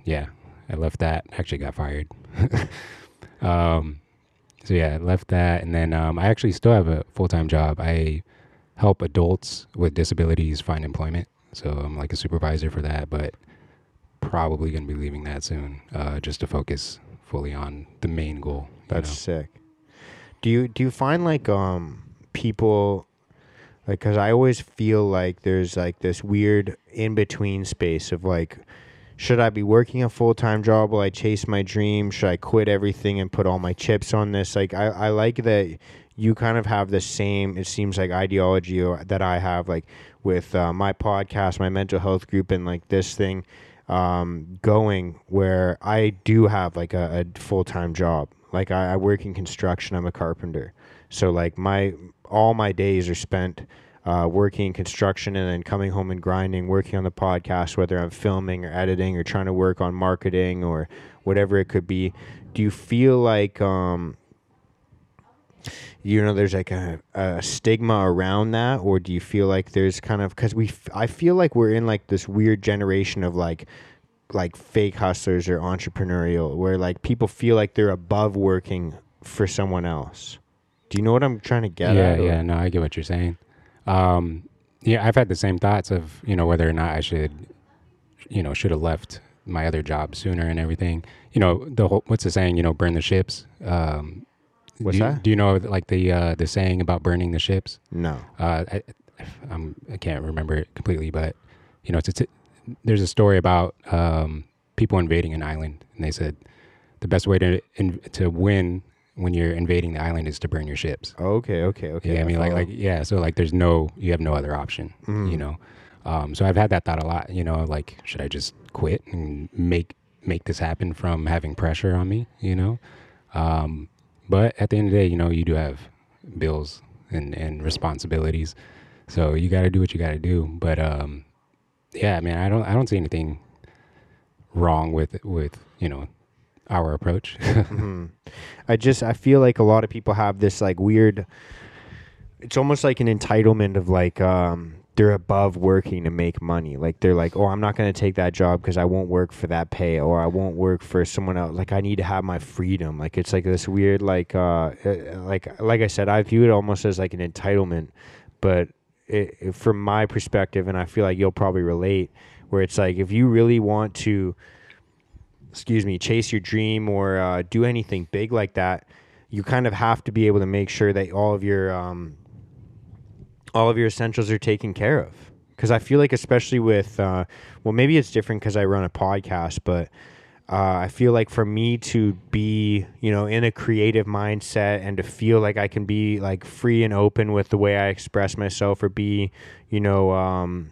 I left that, actually got fired. I left that. And then, I actually still have a full-time job. I help adults with disabilities find employment. So I'm a supervisor for that, but probably going to be leaving that soon, just to focus fully on the main goal. That's sick. Do you find people, because I always feel there's this weird in-between space of Should I be working a full-time job? Will I chase my dream? Should I quit everything and put all my chips on this? Like, I like that you kind of have the same, it seems like, ideology that I have, like, with my podcast, my mental health group, and, like, this thing going, where I do have, like, a full-time job. Like, I work in construction. I'm a carpenter. So, like, all my days are spent working in construction, and then coming home and grinding, working on the podcast, whether I'm filming or editing or trying to work on marketing or whatever it could be. Do you feel like, you know, there's like a stigma around that? Or do you feel like there's kind of, because I feel like we're in like this weird generation of like fake hustlers or entrepreneurial, where like people feel like they're above working for someone else. Do you know what I'm trying to get at? Yeah, no, I get what you're saying. Yeah, I've had the same thoughts of, you know, whether or not I should have left my other job sooner and everything. You know, the whole, what's the saying, you know, burn the ships. Do you know, like, the saying about burning the ships? No. I can't remember it completely, but, you know, there's a story about people invading an island, and they said the best way to win when you're invading the island is to burn your ships. Okay. Yeah, I mean, like, yeah. So like, you have no other option, you know? So I've had that thought a lot, you know, like, should I just quit and make this happen from having pressure on me, you know? But at the end of the day, you know, you do have bills and responsibilities, so you got to do what you got to do. But, yeah, I mean, I don't see anything wrong with, you know, our approach. Mm-hmm. I feel like a lot of people have this like weird, it's almost like an entitlement of like, they're above working to make money. Like they're like, oh, I'm not going to take that job because I won't work for that pay, or I won't work for someone else. Like I need to have my freedom. Like it's like this weird, like I said, I view it almost as like an entitlement, but from my perspective, and I feel like you'll probably relate, where it's like, if you really want to, chase your dream or do anything big like that, you kind of have to be able to make sure that all of your essentials are taken care of. Because I feel like, especially with, well, maybe it's different because I run a podcast, but I feel like for me to be, you know, in a creative mindset and to feel like I can be like free and open with the way I express myself, or be, you know,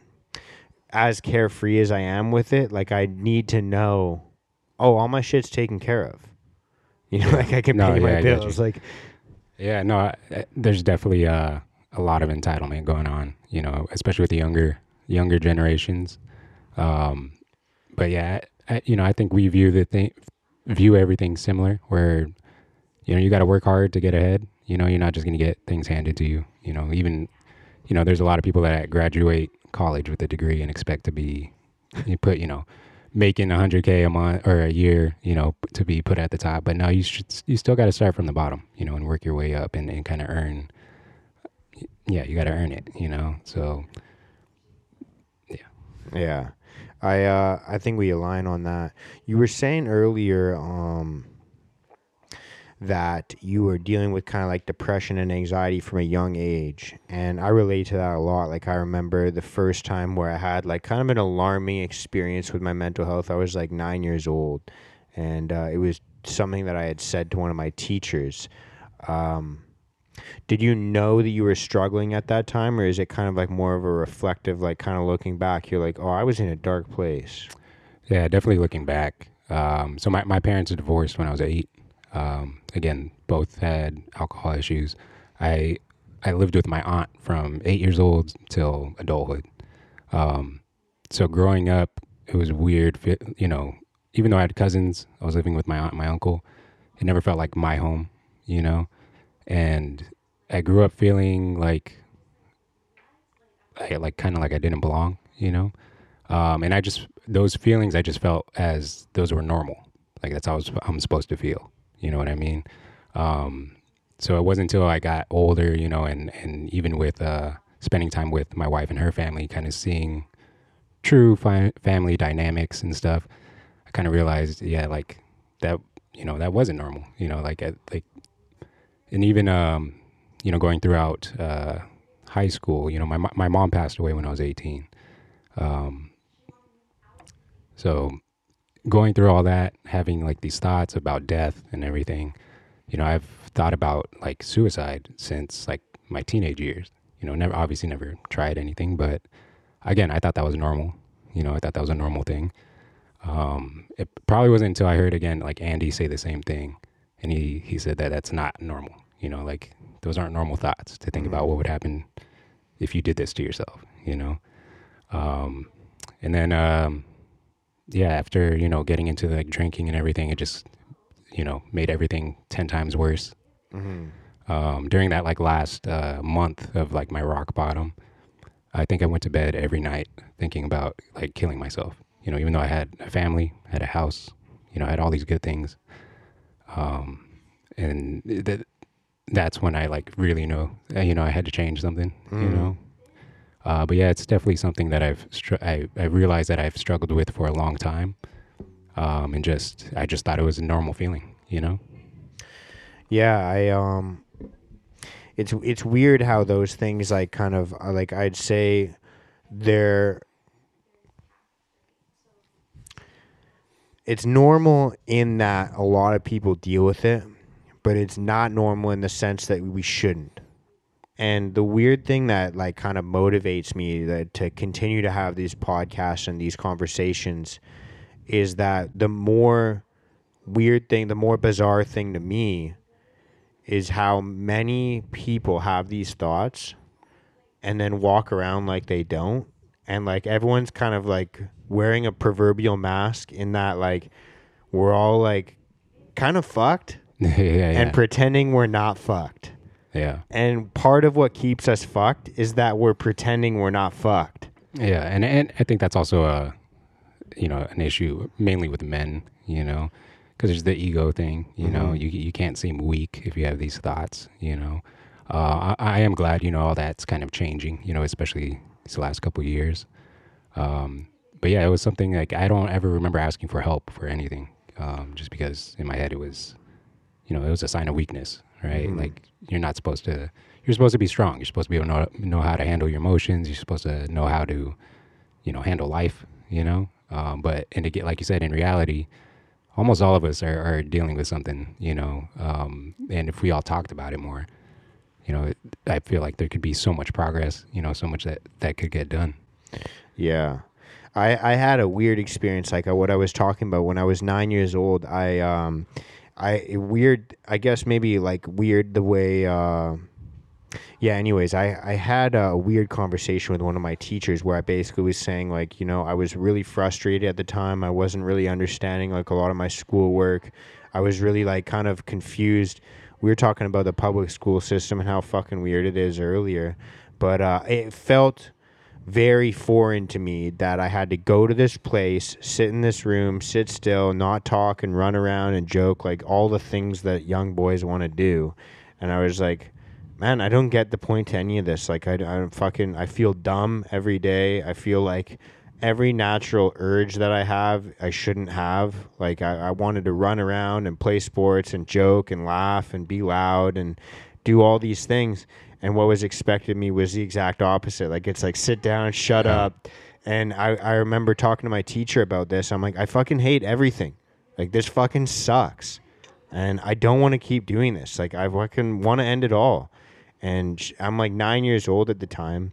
as carefree as I am with it, like I need to know, oh, all my shit's taken care of. You know, like I can pay my bills. Like, yeah, no, there's definitely a lot of entitlement going on, you know, especially with the younger generations. But yeah, you know, I think we view everything similar, where, you know, you got to work hard to get ahead. You know, you're not just going to get things handed to you. You know, even, you know, there's a lot of people that graduate college with a degree and expect to be making 100K a month or a year, you know, to be put at the top. But no, you still got to start from the bottom, you know, and work your way up and kind of earn. Yeah, you got to earn it, you know. So, yeah. I think we align on that. You were saying earlier that you were dealing with kind of like depression and anxiety from a young age, and I relate to that a lot. Like I remember the first time where I had like kind of an alarming experience with my mental health. I was like 9 years old, and it was something that I had said to one of my teachers. Did you know that you were struggling at that time, or is it kind of like more of a reflective, like kind of looking back, you're like, oh, I was in a dark place? Yeah, definitely looking back. So my parents were divorced when I was 8. Again, both had alcohol issues. I lived with my aunt from 8 years old till adulthood. So growing up, it was weird, you know, even though I had cousins, I was living with my aunt and my uncle. It never felt like my home, you know? And I grew up feeling like kind of like I didn't belong, you know? And those feelings, I just felt as those were normal. Like that's how I'm supposed to feel. You know what I mean? So it wasn't until I got older, you know, and even with spending time with my wife and her family, kind of seeing true family dynamics and stuff, I kind of realized, yeah, like that, you know, that wasn't normal, you know, and even, you know, going throughout high school, you know, my mom passed away when I was 18. So going through all that, having like these thoughts about death and everything, you know, I've thought about like suicide since like my teenage years, you know, never tried anything, but again, I thought that was normal. You know, I thought that was a normal thing. It probably wasn't until I heard again, like Andy say the same thing. And he said that that's not normal. You know, like those aren't normal thoughts to think about what would happen if you did this to yourself, you know? And then, yeah, after, you know, getting into like drinking and everything, it just, you know, made everything 10 times worse. During that like last month of like my rock bottom, I think I went to bed every night thinking about like killing myself, you know, even though I had a family, had a house, you know, I had all these good things. And that's when I like really know, you know, I had to change something, you know? But yeah, it's definitely something that I realized that I've struggled with for a long time. And I just thought it was a normal feeling, you know? Yeah. It's weird how those things like kind of like, I'd say it's normal in that a lot of people deal with it, but it's not normal in the sense that we shouldn't. And the weird thing that like kind of motivates me to continue to have these podcasts and these conversations is that the more weird thing, the more bizarre thing to me is how many people have these thoughts and then walk around like they don't. And like everyone's kind of like wearing a proverbial mask in that like we're all like kind of fucked and pretending we're not fucked. Yeah. And part of what keeps us fucked is that we're pretending we're not fucked. Yeah. And I think that's also you know, an issue mainly with men, you know, because there's the ego thing, you know, you can't seem weak if you have these thoughts, you know. I am glad, you know, all that's kind of changing, you know, especially these last couple of years. But yeah, it was something like I don't ever remember asking for help for anything, just because in my head it was, you know, it was a sign of weakness, right? Like you're supposed to be strong. You're supposed to be able to know how to handle your emotions. You're supposed to know how to, you know, handle life, you know? But and to get, like you said, in reality, almost all of us are dealing with something, you know? And if we all talked about it more, you know, I feel like there could be so much progress, you know, so much that could get done. Yeah. I had a weird experience, like what I was talking about when I was 9 years old. I had a weird conversation with one of my teachers where I basically was saying like, you know, I was really frustrated at the time. I wasn't really understanding like a lot of my schoolwork. I was really like kind of confused. We were talking about the public school system and how fucking weird it is earlier. But it felt very foreign to me that I had to go to this place, sit in this room, sit still, not talk and run around and joke, like all the things that young boys want to do. And I was like, man, I don't get the point to any of this. Like I feel dumb every day. I feel like every natural urge that I have, I shouldn't have. Like I wanted to run around and play sports and joke and laugh and be loud and do all these things. And what was expected of me was the exact opposite. Like it's like sit down, shut up. And I remember talking to my teacher about this. I'm like, I fucking hate everything. Like this fucking sucks. And I don't want to keep doing this. Like I fucking want to end it all. And I'm like 9 years old at the time.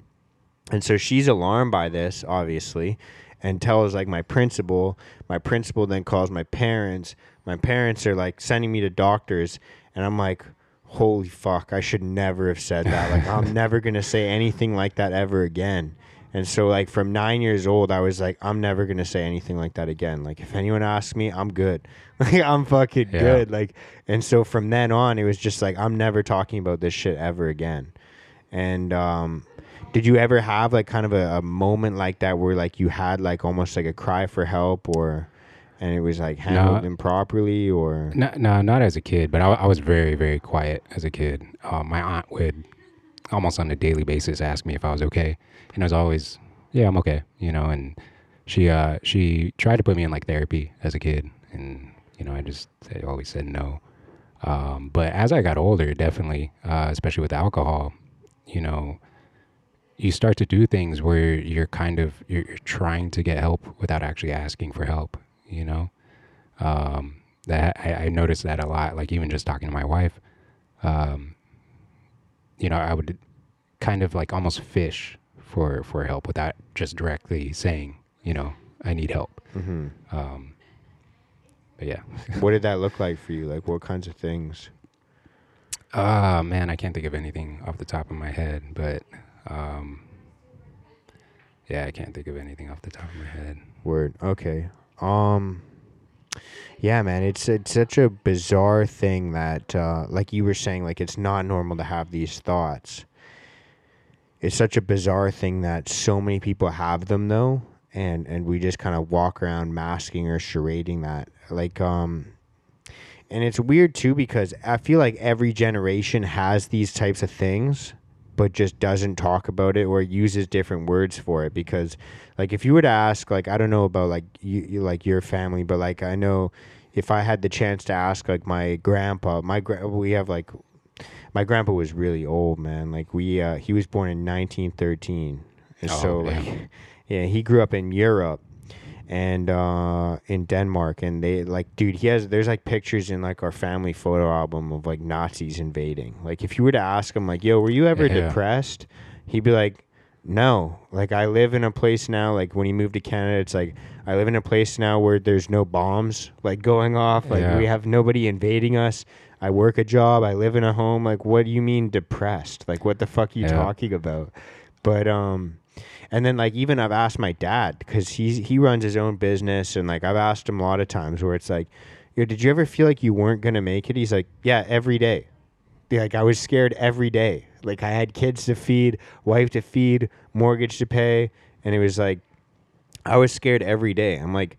And so she's alarmed by this, obviously, and tells like my principal. My principal then calls my parents. My parents are like sending me to doctors. And I'm like, holy fuck, I should never have said that. Like, I'm never going to say anything like that ever again. And so like from 9 years old, I was like, I'm never going to say anything like that again. Like if anyone asks me, I'm good. Like I'm fucking good. Like, and so from then on, it was just like, I'm never talking about this shit ever again. And, did you ever have like kind of a moment like that where like you had like almost like a cry for help and it was like handled improperly or? No, not as a kid, but I was very, very quiet as a kid. My aunt would almost on a daily basis ask me if I was okay. And I was always, yeah, I'm okay, you know, and she tried to put me in like therapy as a kid. And, you know, I always said no. But as I got older, definitely, especially with alcohol, you know, you start to do things where you're trying to get help without actually asking for help, you know? That I noticed that a lot, like even just talking to my wife, you know, I would kind of like almost fish for help without just directly saying, you know, I need help. Mm-hmm. But yeah. What did that look like for you? Like what kinds of things? Man, I can't think of anything off the top of my head, but, yeah, I can't think of anything off the top of my head. Word. Okay. Yeah, man, it's such a bizarre thing that, like you were saying, like it's not normal to have these thoughts. It's such a bizarre thing that so many people have them though. And we just kind of walk around masking or charading that, like, and it's weird too, because I feel like every generation has these types of things, but just doesn't talk about it or uses different words for it. Because like, if you were to ask, like, I don't know about like you like your family, but like, I know if I had the chance to ask like my grandpa, we have like, my grandpa was really old, man. Like he was born in 1913. And so man. Like, yeah, he grew up in Europe. And in Denmark, and they like, dude, there's like pictures in like our family photo album of like Nazis invading. Like if you were to ask him like, yo, were you ever depressed? He'd be like, no, like I live in a place now, like when he moved to Canada, it's like, I live in a place now where there's no bombs like going off. Like we have nobody invading us. I work a job. I live in a home. Like, what do you mean depressed? Like, what the fuck are you talking about? But, and then, like, even I've asked my dad, because he runs his own business, and, like, I've asked him a lot of times where it's like, yo, did you ever feel like you weren't going to make it? He's like, yeah, every day. Like, I was scared every day. Like, I had kids to feed, wife to feed, mortgage to pay, and it was like, I was scared every day. I'm like,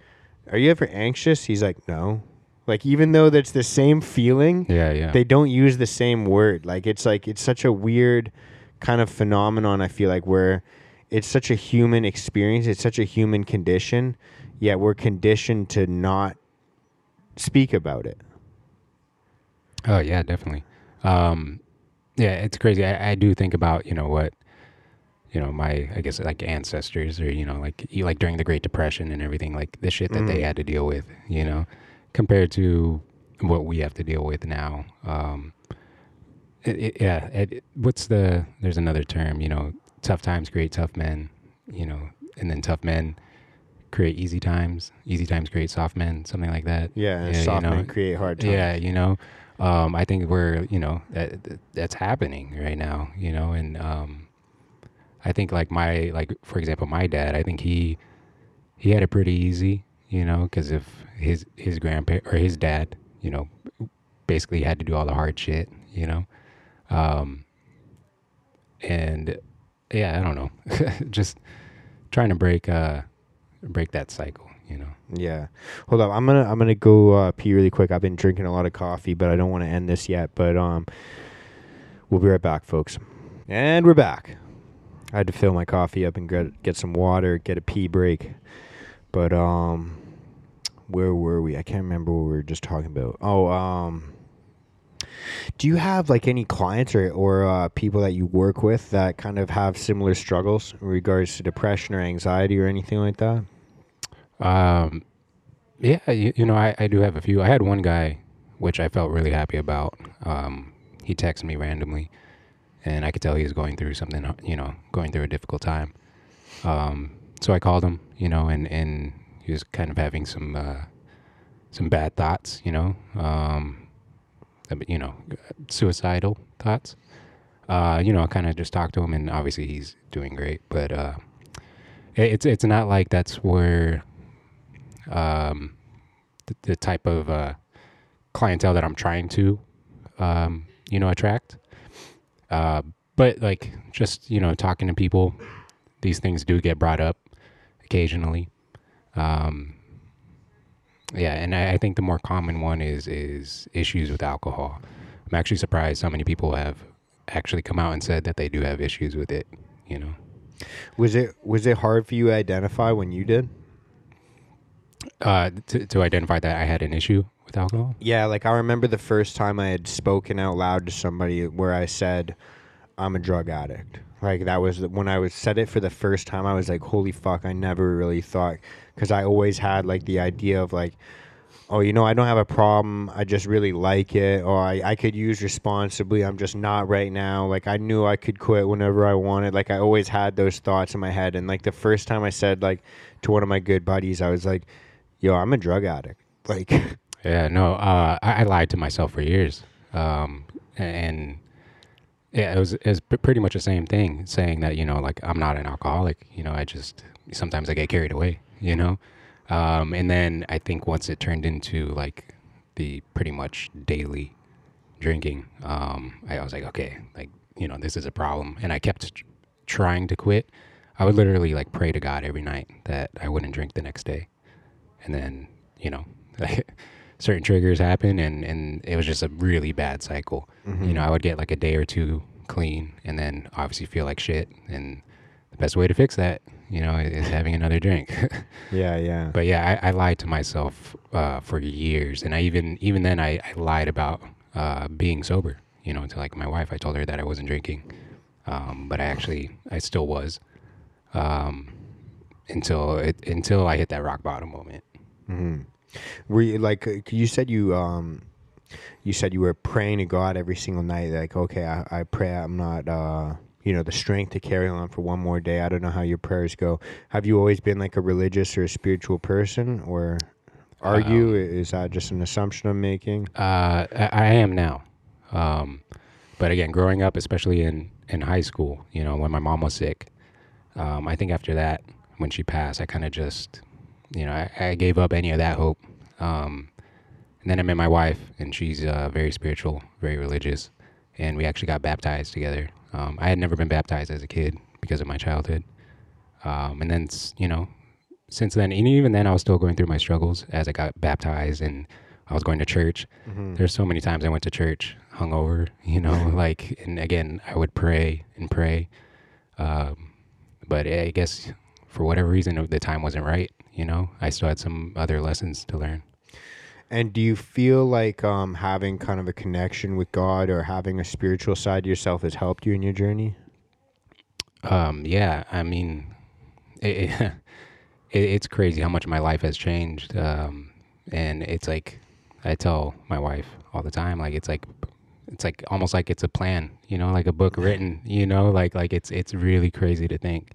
are you ever anxious? He's like, no. Like, even though that's the same feeling, they don't use the same word. Like, it's such a weird kind of phenomenon, I feel like, where it's such a human experience. It's such a human condition, yet we're conditioned to not speak about it. Oh yeah, definitely. Yeah, it's crazy. I do think about, you know, what, you know, my, I guess like ancestors, or, you know, like during the Great Depression and everything, like the shit that they had to deal with, you know, compared to what we have to deal with now. There's another term, you know, tough times create tough men, you know, and then tough men create easy times create soft men, something like that. Yeah, and soft men create hard times. Yeah, you know, I think we're, you know, that's happening right now, you know, and I think like for example, my dad, I think he had it pretty easy, you know, because if his grandparent or his dad, you know, basically had to do all the hard shit, you know, and yeah, I don't know. Just trying to break that cycle, you know. Yeah. Hold up. I'm gonna go pee really quick. I've been drinking a lot of coffee, but I don't want to end this yet. But we'll be right back, folks. And we're back. I had to fill my coffee up and get some water, get a pee break. But where were we? I can't remember what we were just talking about. Oh, do you have like any clients or people that you work with that kind of have similar struggles in regards to depression or anxiety or anything like that? Yeah, you know, I do have a few. I had one guy, which I felt really happy about. He texted me randomly and I could tell he was going through something, you know, going through a difficult time. So I called him, you know, and he was kind of having some bad thoughts, you know, you know, suicidal thoughts. You know, I kind of just talked to him, and obviously he's doing great. But it's not like that's where the type of clientele that I'm trying to, you know, attract. But like, just, you know, talking to people, these things do get brought up occasionally. Yeah, and I think the more common one is issues with alcohol. I'm actually surprised how many people have actually come out and said that they do have issues with it, you know. Was it hard for you to identify when you did? To identify that I had an issue with alcohol? Yeah, like I remember the first time I had spoken out loud to somebody where I said, I'm a drug addict. Like that was when I said it for the first time. I was like, holy fuck, I never really thought, because I always had like the idea of like, oh, you know, I don't have a problem, I just really like it, or I could use responsibly, I'm just not right now. Like, I knew I could quit whenever I wanted. Like, I always had those thoughts in my head. And like the first time I said, like, to one of my good buddies, I was like, yo, I'm a drug addict. Like, yeah, no, I lied to myself for years. And yeah, it was pretty much the same thing, saying that, you know, like, I'm not an alcoholic, you know, I just, sometimes I get carried away, you know? And then I think once it turned into like the pretty much daily drinking, I was like, okay, like, you know, this is a problem. And I kept trying to quit. I would literally like pray to God every night that I wouldn't drink the next day. And then, you know, certain triggers happen, and it was just a really bad cycle. Mm-hmm. You know, I would get like a day or two clean and then obviously feel like shit. And the best way to fix that, you know, is having another drink. Yeah, yeah. But yeah, I lied to myself for years. And I even then I lied about being sober, you know, to like my wife. I told her that I wasn't drinking. But I still was. Until I hit that rock bottom moment. Mm-hmm. Were you like, you said you were praying to God every single night, like, okay, I pray I'm not, you know, the strength to carry on for one more day. I don't know how your prayers go. Have you always been like a religious or a spiritual person, or are you? Is that just an assumption I'm making? I am now. But again, growing up, especially in high school, you know, when my mom was sick, I think after that, when she passed, I kind of just, you know, I gave up any of that hope. And then I met my wife, and she's very spiritual, very religious, and we actually got baptized together. I had never been baptized as a kid because of my childhood. And then, you know, since then, and even then I was still going through my struggles as I got baptized and I was going to church. Mm-hmm. There's so many times I went to church hungover, you know, like, and again, I would pray and pray. But I guess for whatever reason, the time wasn't right. You know, I still had some other lessons to learn. And do you feel like having kind of a connection with God or having a spiritual side to yourself has helped you in your journey? Yeah, I mean, it's crazy how much my life has changed. And it's like, I tell my wife all the time, like, it's like almost like it's a plan, you know, like a book written, you know, like it's really crazy to think.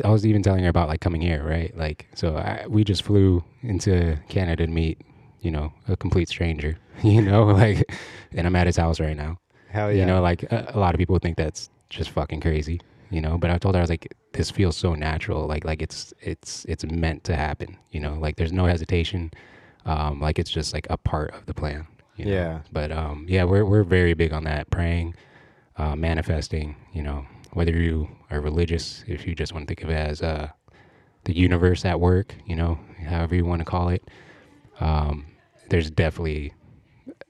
I was even telling her about like coming here, right? Like, so we just flew into Canada to meet, you know, a complete stranger, you know, like, and I'm at his house right now. Hell yeah. You know, like a lot of people think that's just fucking crazy, you know, but I told her, I was like, this feels so natural. Like it's meant to happen, you know, like there's no hesitation. Like it's just like a part of the plan, you know? Yeah. But, yeah, we're very big on that, praying, manifesting, you know, whether you are religious, if you just want to think of it as the universe at work, you know, however you want to call it, there's definitely,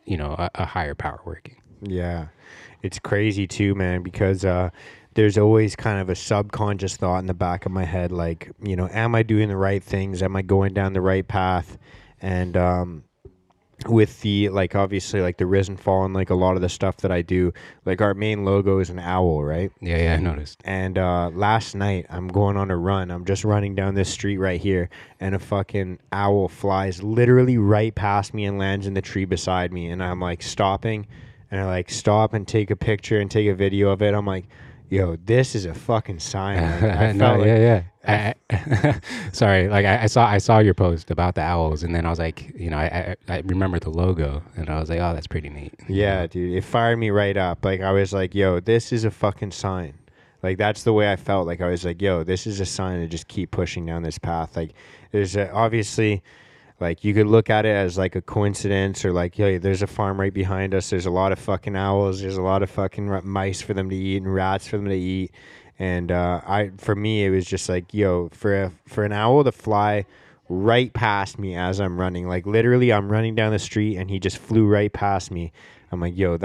you know, a higher power working. Yeah. It's crazy too, man, because there's always kind of a subconscious thought in the back of my head, like, you know, am I doing the right things? Am I going down the right path? And with the, like, obviously, like, the Risen Fallen, like, a lot of the stuff that I do, like, our main logo is an owl, right? Yeah, yeah, I noticed. And last night, I'm going on a run. I'm just running down this street right here, and a fucking owl flies literally right past me and lands in the tree beside me. And I'm, like, stopping, and I, like, stop and take a picture and take a video of it. I'm like, yo, this is a fucking sign. I no, felt yeah, like, yeah. Sorry, like I saw your post about the owls, and then I was like, you know, I remember the logo, and I was like, oh, that's pretty neat. Yeah, dude, it fired me right up. Like I was like, yo, this is a fucking sign. Like that's the way I felt. Like I was like, yo, this is a sign to just keep pushing down this path. Like there's obviously. Like, you could look at it as, like, a coincidence or, like, hey, there's a farm right behind us. There's a lot of fucking owls. There's a lot of fucking mice for them to eat and rats for them to eat. And for me, it was just like, yo, for an owl to fly right past me as I'm running. Like, literally, I'm running down the street, and he just flew right past me. I'm like, yo,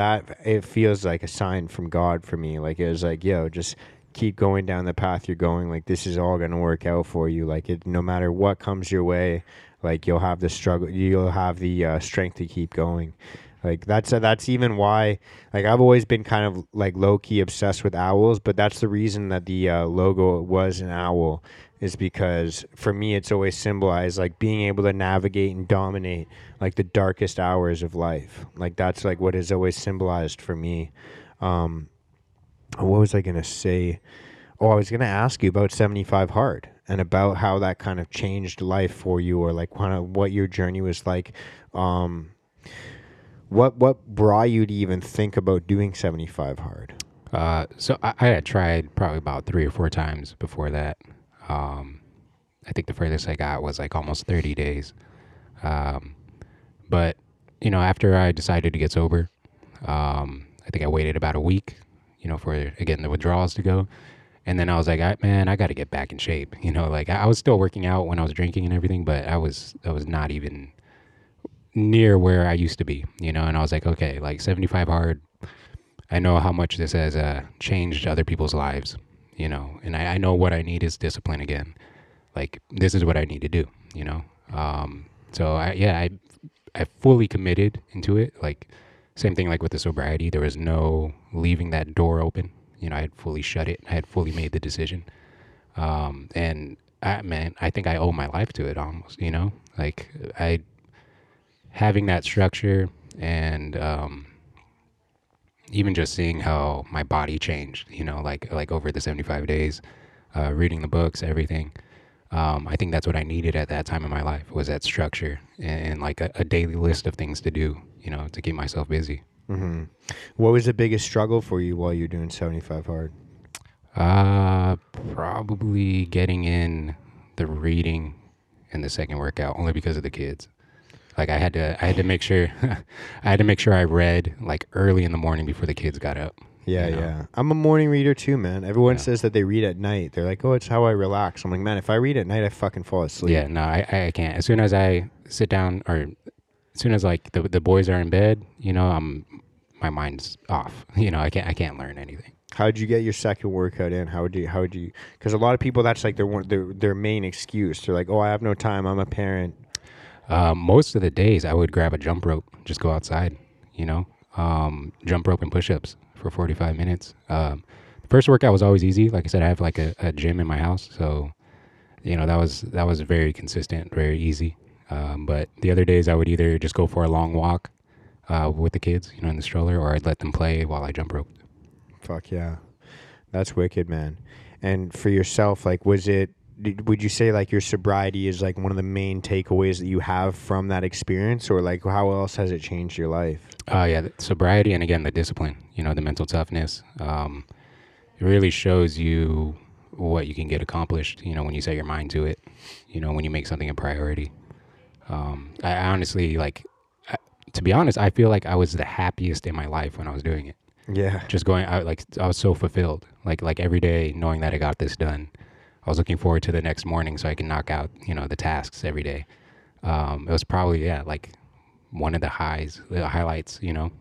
it feels like a sign from God for me. Like, it was like, yo, just keep going down the path you're going. Like, this is all going to work out for you. Like, no matter what comes your way, like, you'll have the struggle, you'll have the strength to keep going. Like, that's even why, like, I've always been kind of, like, low-key obsessed with owls, but that's the reason that the logo was an owl, is because for me, it's always symbolized like being able to navigate and dominate like the darkest hours of life. Like that's like what is always symbolized for me. What was I going to say? Oh, I was going to ask you about 75 Hard and about how that kind of changed life for you, or like kind of what your journey was like. What brought you to even think about doing 75 Hard? So I had tried probably about 3 or 4 times before that. I think the furthest I got was like almost 30 days. But, you know, after I decided to get sober, I think I waited about a week, you know, for, again, the withdrawals to go. And then I was like, man, I got to get back in shape. You know, like I was still working out when I was drinking and everything, but I was not even near where I used to be, you know? And I was like, okay, like 75 Hard, I know how much this has changed other people's lives, you know? And I know what I need is discipline again. Like, this is what I need to do, you know? So I fully committed into it. Like, same thing like with the sobriety, there was no leaving that door open. You know, I had fully shut it. I had fully made the decision. I think I owe my life to it almost, you know? Like, having that structure and even just seeing how my body changed, you know, like over the 75 days, reading the books, everything. I think that's what I needed at that time in my life, was that structure and like a daily list of things to do, you know, to keep myself busy. Mm-hmm. What was the biggest struggle for you while you're doing 75 Hard? Probably getting in the reading and the second workout, only because of the kids. Like I had to make sure, I read like early in the morning before the kids got up. Yeah, you know? Yeah. I'm a morning reader too, man. Everyone says that they read at night. They're like, oh, it's how I relax. I'm like, man, if I read at night, I fucking fall asleep. Yeah, no, I can't. As soon as I sit down, or as soon as like the boys are in bed, you know, my mind's off. You know, I can't learn anything. How'd you get your second workout in? How would you? Because a lot of people, that's like their main excuse. They're like, oh, I have no time. I'm a parent. Most of the days I would grab a jump rope, just go outside, you know, jump rope and push-ups for 45 minutes. The first workout was always easy. Like I said, I have like a gym in my house. So, you know, that was very consistent, very easy. But the other days I would either just go for a long walk, with the kids, you know, in the stroller, or I'd let them play while I jump roped. Fuck yeah. That's wicked, man. And for yourself, like, would you say like your sobriety is like one of the main takeaways that you have from that experience, or like how else has it changed your life? Yeah, sobriety, and again, the discipline, you know, the mental toughness. It really shows you what you can get accomplished, you know, when you set your mind to it, you know, when you make something a priority. I honestly, like, to be honest, I feel like I was the happiest in my life when I was doing it. Yeah. Just going out, like, I was so fulfilled, like every day knowing that I got this done. I was looking forward to the next morning so I can knock out, you know, the tasks every day. It was probably, like one of the highlights, you know.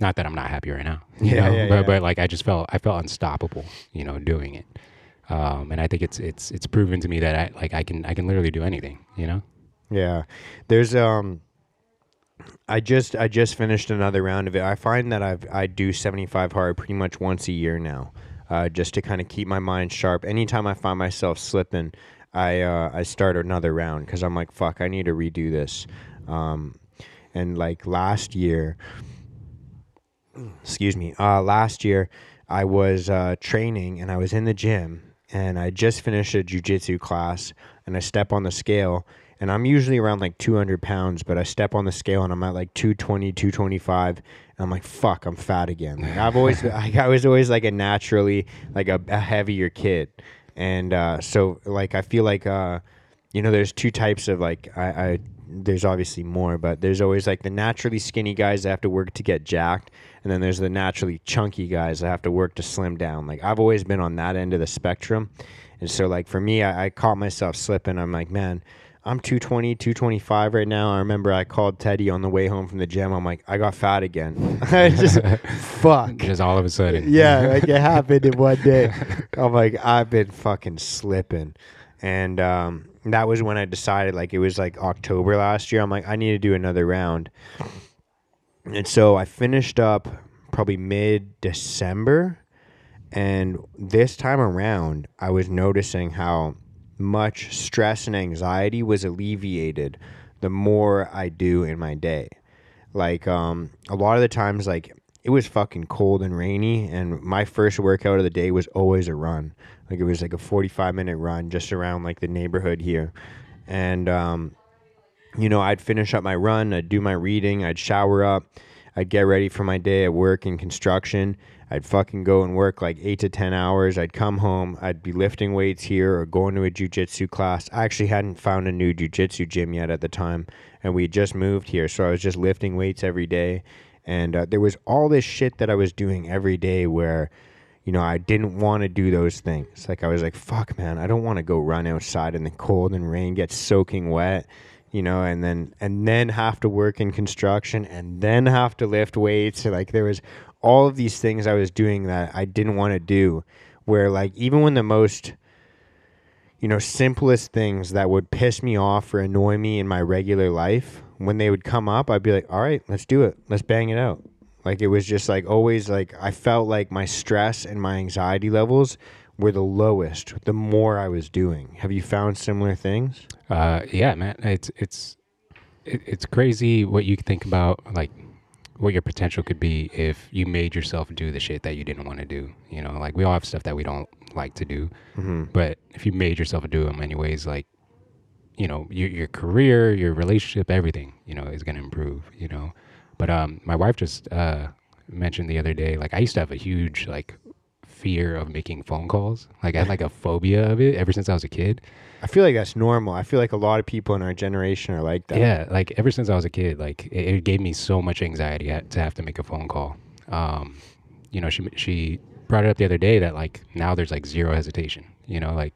Not that I'm not happy right now, you know, but like I felt unstoppable, you know, doing it. And I think it's proven to me that I can literally do anything, you know. Yeah, there's I just finished another round of it. I find that I do 75 Hard pretty much once a year now. Just to kind of keep my mind sharp. Anytime I find myself slipping, I start another round because I'm like, fuck, I need to redo this. And like last year I was training, and I was in the gym, and I just finished a jiu-jitsu class, and I step on the scale, and I'm usually around like 200 pounds, but I step on the scale and I'm at like 220, 225, and I'm like, fuck, I'm fat again. Like I was always like a naturally like a heavier kid. And so like I feel like, you know, there's two types of like, I there's obviously more, but there's always like the naturally skinny guys that have to work to get jacked. And then there's the naturally chunky guys that have to work to slim down. Like I've always been on that end of the spectrum. And so like for me, I caught myself slipping. I'm like, man, I'm 220, 225 right now. I remember I called Teddy on the way home from the gym. I'm like, I got fat again. I just, fuck. Just all of a sudden. Yeah, like it happened in one day. I'm like, I've been fucking slipping. And that was when I decided, like, it was like October last year. I'm like, I need to do another round. And so I finished up probably mid-December. And this time around, I was noticing how much stress and anxiety was alleviated the more I do in my day. Like, a lot of the times, like, it was fucking cold and rainy, and my first workout of the day was always a run. Like, it was like a 45-minute run just around, like, the neighborhood here. And, you know, I'd finish up my run, I'd do my reading, I'd shower up, I'd get ready for my day at work in construction. I'd fucking go and work like 8 to 10 hours. I'd come home. I'd be lifting weights here or going to a jiu-jitsu class. I actually hadn't found a new jiu-jitsu gym yet at the time, and we just moved here, so I was just lifting weights every day. And there was all this shit that I was doing every day where, you know, I didn't want to do those things. Like, I was like, fuck, man, I don't want to go run outside in the cold and rain, get soaking wet. You know, and then have to work in construction, and then have to lift weights. Like, there was all of these things I was doing that I didn't want to do, where, like, even when the most, you know, simplest things that would piss me off or annoy me in my regular life, when they would come up, I'd be like, all right, let's do it. Let's bang it out. Like, it was just like always, like, I felt like my stress and my anxiety levels were the lowest the more I was doing. Have you found similar things? Yeah, man, it's crazy what you think about, like, what your potential could be if you made yourself do the shit that you didn't want to do. You know, like, we all have stuff that we don't like to do, mm-hmm. but if you made yourself do them anyways, like, you know, your career, your relationship, everything, you know, is going to improve, you know. But my wife just mentioned the other day, like, I used to have a huge, like, fear of making phone calls. Like, I had like a phobia of it ever since I was a kid. I feel like that's normal. I feel like a lot of people in our generation are like that. Yeah, like, ever since I was a kid, like, it gave me so much anxiety to have to make a phone call. You know, she brought it up the other day that, like, now there's like zero hesitation. You know, like,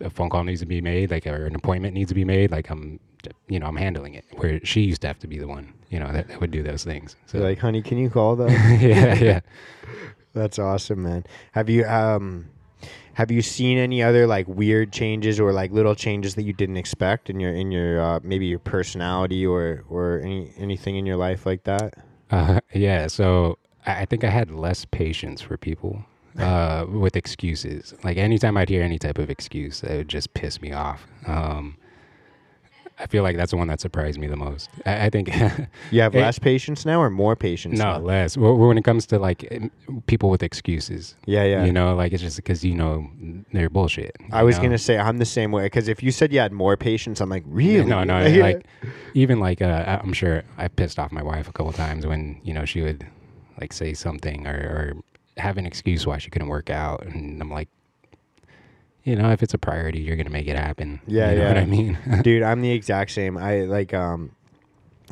a phone call needs to be made, like, or an appointment needs to be made. Like, I'm handling it, where she used to have to be the one, you know, that would do those things. So, you're like, honey, can you call though? yeah. That's awesome, man. Have you seen any other, like, weird changes or, like, little changes that you didn't expect in your maybe your personality or anything in your life like that? Yeah. So I think I had less patience for people with excuses. Like, anytime I'd hear any type of excuse, it would just piss me off. I feel like that's the one that surprised me the most. I think you have less patience now, or more patience? No, less. Well, when it comes to, like, people with excuses. Yeah. You know, like, it's just because, you know, they're bullshit. I was going to say, I'm the same way. Because if you said you had more patience, I'm like, really? No. Yeah. Like, even like, I'm sure I pissed off my wife a couple times when, you know, she would, like, say something or have an excuse why she couldn't work out. And I'm like, you know, if it's a priority, you're going to make it happen. Yeah, you know what I mean? Dude, I'm the exact same. I, like,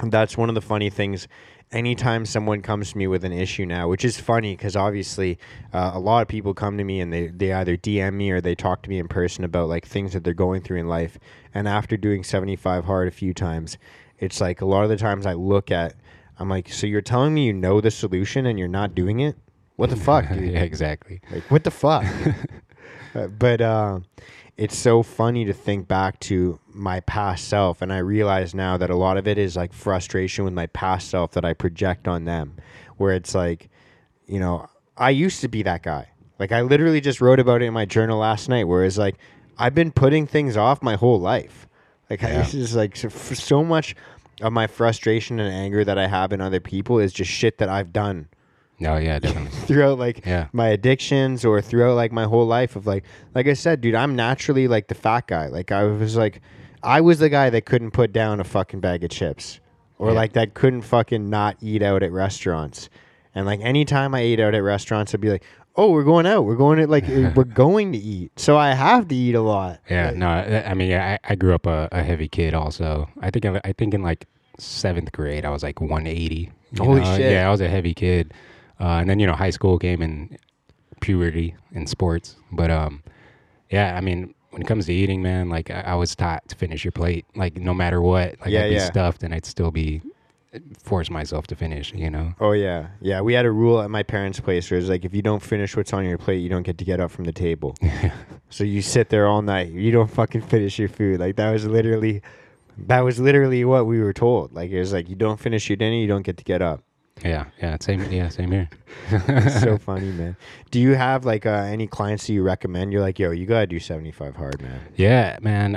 that's one of the funny things. Anytime someone comes to me with an issue now, which is funny because obviously a lot of people come to me and they either DM me or they talk to me in person about, like, things that they're going through in life. And after doing 75 Hard a few times, it's like a lot of the times I look at, I'm like, so you're telling me you know the solution and you're not doing it? What the fuck, dude? Yeah, exactly. Like, what the fuck? But it's so funny to think back to my past self, and I realize now that a lot of it is, like, frustration with my past self that I project on them, where it's like, you know, I used to be that guy. Like, I literally just wrote about it in my journal last night, where it's like, I've been putting things off my whole life. Like, this is like so much of my frustration and anger that I have in other people is just shit that I've done. No, yeah, definitely. Throughout, like, my addictions or throughout, like, my whole life of, like I said, dude, I'm naturally, like, the fat guy. Like, I was the guy that couldn't put down a fucking bag of chips or like that couldn't fucking not eat out at restaurants. And, like, anytime I ate out at restaurants, I'd be like, oh, we're going out. We're going to, like, we're going to eat. So I have to eat a lot. Yeah, like, no, I mean, I grew up a heavy kid also. I think in, like, 7th grade, I was, like, 180. Holy shit. Yeah, I was a heavy kid. And then, you know, high school came and puberty and sports. But, yeah, I mean, when it comes to eating, man, like, I was taught to finish your plate, like, no matter what. Like, I'd be stuffed and I'd still be force myself to finish, you know? Oh, yeah. Yeah, we had a rule at my parents' place where it was like, if you don't finish what's on your plate, you don't get to get up from the table. So you sit there all night. You don't fucking finish your food. Like, that was literally what we were told. Like, it was like, you don't finish your dinner, you don't get to get up. Same here. So funny, man. Do you have like any clients that you recommend? You're like, yo, you gotta do 75 hard, man. Yeah, man.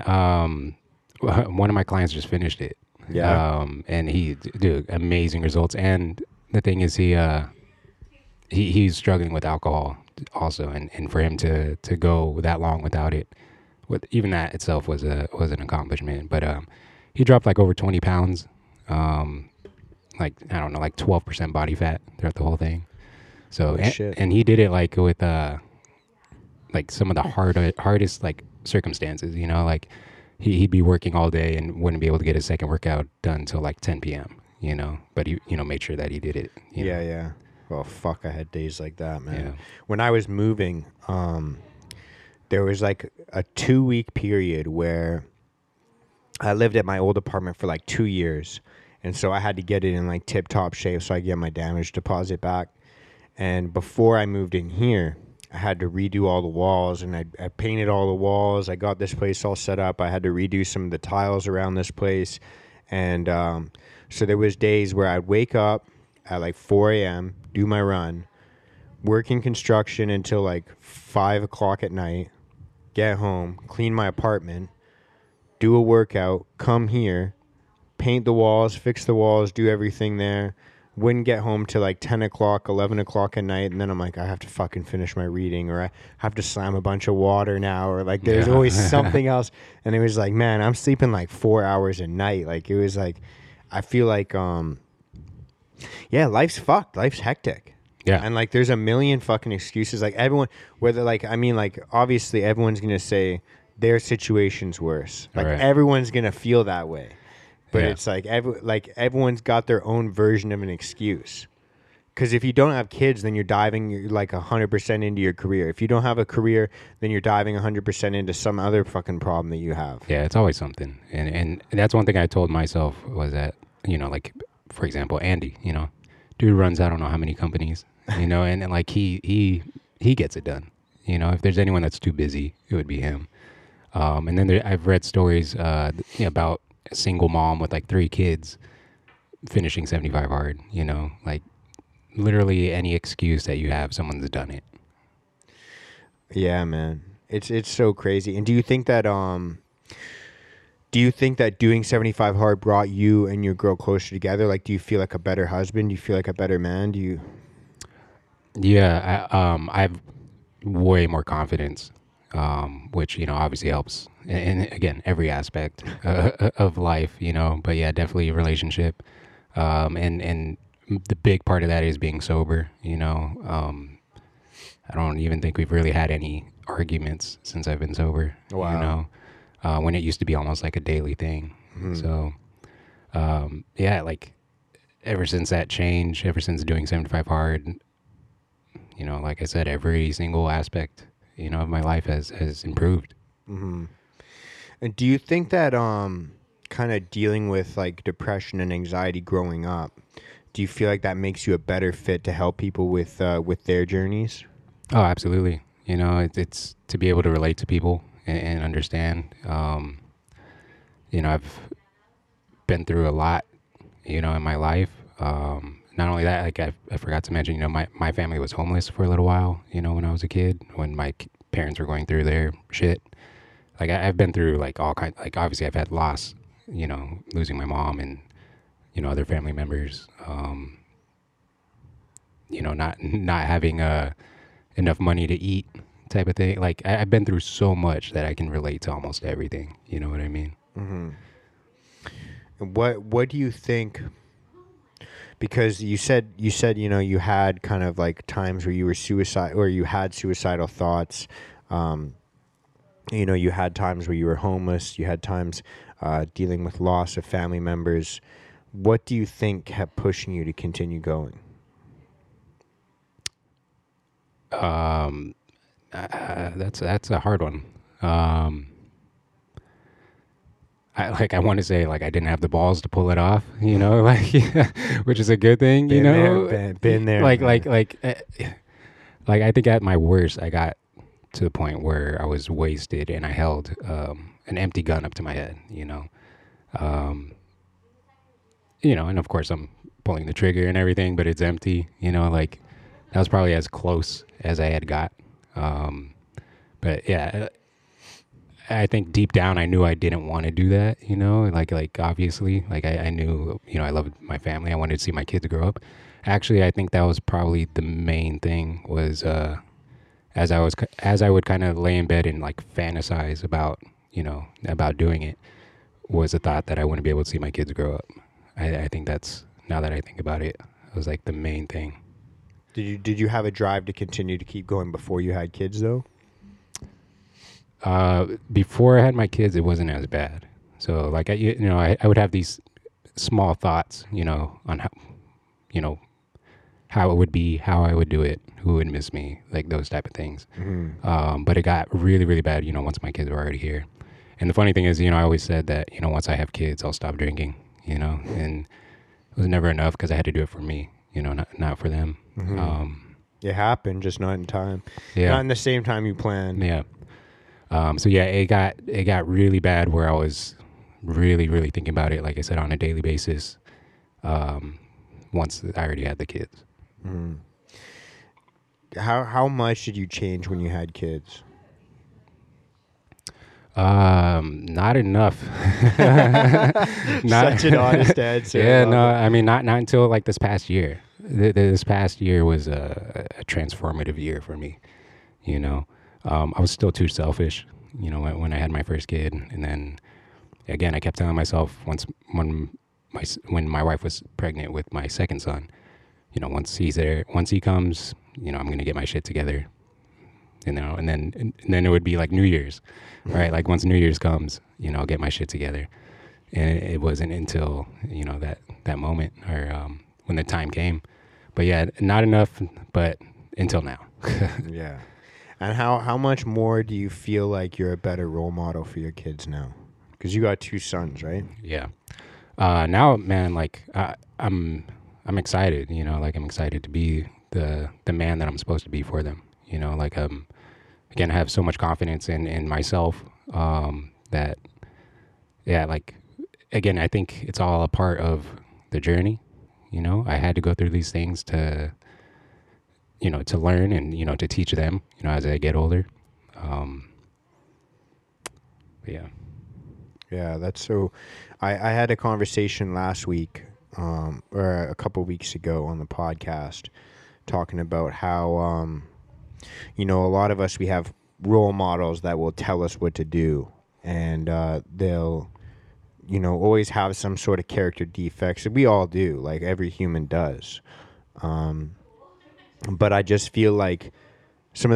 One of my clients just finished it. Yeah. And he, dude, amazing results. And the thing is, he's struggling with alcohol also, and for him to go that long without it, with even that itself was an accomplishment. But he dropped like over 20 pounds. Like, I don't know, like 12% body fat throughout the whole thing. So, and he did it like with, like some of the hardest like circumstances, you know, like he'd be working all day and wouldn't be able to get his second workout done till like 10 PM, you know, but he, you know, made sure that he did it. You know? Yeah. Well, fuck, I had days like that, man. Yeah. When I was moving, there was like a 2-week period where I lived at my old apartment for like 2 years. And so I had to get it in like tip-top shape so I get my damage deposit back. And before I moved in here, I had to redo all the walls, and I painted all the walls. I got this place all set up. I had to redo some of the tiles around this place. And so there was days where I'd wake up at like 4 a.m., do my run, work in construction until like 5 o'clock at night, get home, clean my apartment, do a workout, come here, paint the walls, fix the walls, do everything there. Wouldn't get home till like 10 o'clock, 11 o'clock at night. And then I'm like, I have to fucking finish my reading, or I have to slam a bunch of water now, or like there's always something else. And it was like, man, I'm sleeping like 4 hours a night. Like it was like, I feel like, life's fucked. Life's hectic. Yeah. And like there's a million fucking excuses. Like everyone, whether like, I mean, like obviously everyone's going to say their situation's worse. Like everyone's going to feel that way. But it's like everyone's got their own version of an excuse. Because if you don't have kids, then you're diving like 100% into your career. If you don't have a career, then you're diving 100% into some other fucking problem that you have. Yeah, it's always something. And that's one thing I told myself was that, you know, like, for example, Andy, you know, dude runs I don't know how many companies, you know, and like he gets it done. You know, if there's anyone that's too busy, it would be him. And then I've read stories about a single mom with like 3 kids finishing 75 hard, you know, like literally any excuse that you have, someone's done it. Yeah, man. It's so crazy. And do you think that doing 75 hard brought you and your girl closer together? Like, do you feel like a better husband? Do you feel like a better man? Yeah. I have way more confidence, which, you know, obviously helps. And again, every aspect of life, you know, but yeah, definitely a relationship. And the big part of that is being sober, you know. I don't even think we've really had any arguments since I've been sober. Wow. You know, when it used to be almost like a daily thing. Mm-hmm. So, like ever since that change, ever since doing 75 hard, you know, like I said, every single aspect, you know, of my life has improved. Mm-hmm. And do you think that kind of dealing with like depression and anxiety growing up, do you feel like that makes you a better fit to help people with their journeys? Oh, absolutely. You know, it's to be able to relate to people and understand. You know, I've been through a lot, you know, in my life. Not only that, like I forgot to mention, you know, my family was homeless for a little while, you know, when I was a kid, when my parents were going through their shit. Like I've been through like all kinds, like obviously I've had loss, you know, losing my mom and, you know, other family members, you know, not having enough money to eat type of thing. Like I've been through so much that I can relate to almost everything. You know what I mean? Mm-hmm. And what do you think, because you said, you know, you had kind of like times where you were suicidal thoughts, you know, you had times where you were homeless. You had times dealing with loss of family members. What do you think kept pushing you to continue going? That's a hard one. I want to say like I didn't have the balls to pull it off, you know, like which is a good thing, you know. Been there. Like I think at my worst, I got to the point where I was wasted and I held an empty gun up to my head, you know. You know, and of course I'm pulling the trigger and everything, but it's empty, you know, like that was probably as close as I had got. But yeah, I think deep down, I knew I didn't want to do that, you know, like obviously, like I knew, you know, I loved my family. I wanted to see my kids grow up. Actually, I think that was probably the main thing was, as I would kind of lay in bed and like fantasize about, you know, about doing it, was the thought that I wouldn't be able to see my kids grow up. I think that's, now that I think about it, it was like the main thing. Did you have a drive to continue to keep going before you had kids though? Before I had my kids, it wasn't as bad. So like, I would have these small thoughts, you know, on how, you know, how it would be, how I would do it, who would miss me, like those type of things. Mm-hmm. But it got really, really bad, you know, once my kids were already here. And the funny thing is, you know, I always said that, you know, once I have kids, I'll stop drinking, you know, and it was never enough because I had to do it for me, you know, not for them. Mm-hmm. It happened, just not in time. Yeah. Not in the same time you planned. Yeah. So yeah, it got really bad where I was really, really thinking about it, like I said, on a daily basis, once I already had the kids. Mm. How much did you change when you had kids? Not enough. Such an honest answer. Yeah, no, I mean, not until like this past year. This past year was a transformative year for me, you know. I was still too selfish, you know, when I had my first kid. And then again, I kept telling myself when my wife was pregnant with my second son, you know, once he comes, you know, I'm going to get my shit together, you know, and then it would be like New Year's, right? Like once New Year's comes, you know, I'll get my shit together. And it wasn't until, you know, that moment or, when the time came, but yeah, not enough, but until now. Yeah. And how much more do you feel like you're a better role model for your kids now? Because you got two sons, right? Yeah. Now, man, like I'm excited, you know, like I'm excited to be the man that I'm supposed to be for them. You know, like, again, I have so much confidence in myself, that, yeah, like, again, I think it's all a part of the journey. You know, I had to go through these things to, you know, to learn and, you know, to teach them, you know, as I get older. Yeah. Yeah, that's so, I had a conversation last week, or a couple of weeks ago on the podcast, talking about how, you know, a lot of us, we have role models that will tell us what to do, and they'll, you know, always have some sort of character defects. We all do, like every human does. But I just feel like I feel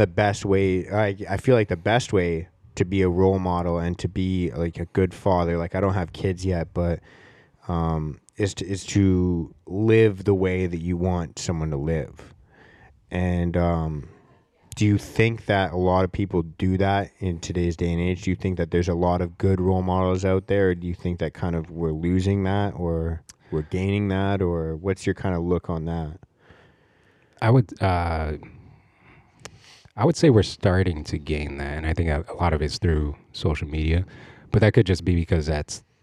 like the best way to be a role model and to be like a good father, like I don't have kids yet, but is to live the way that you want someone to live. And do you think that a lot of people do that in today's day and age? Do you think that there's a lot of good role models out there? Or do you think that kind of we're losing that, or we're gaining that, or what's your kind of look on that? I would say we're starting to gain that, and I think a lot of it's through social media, but that could just be because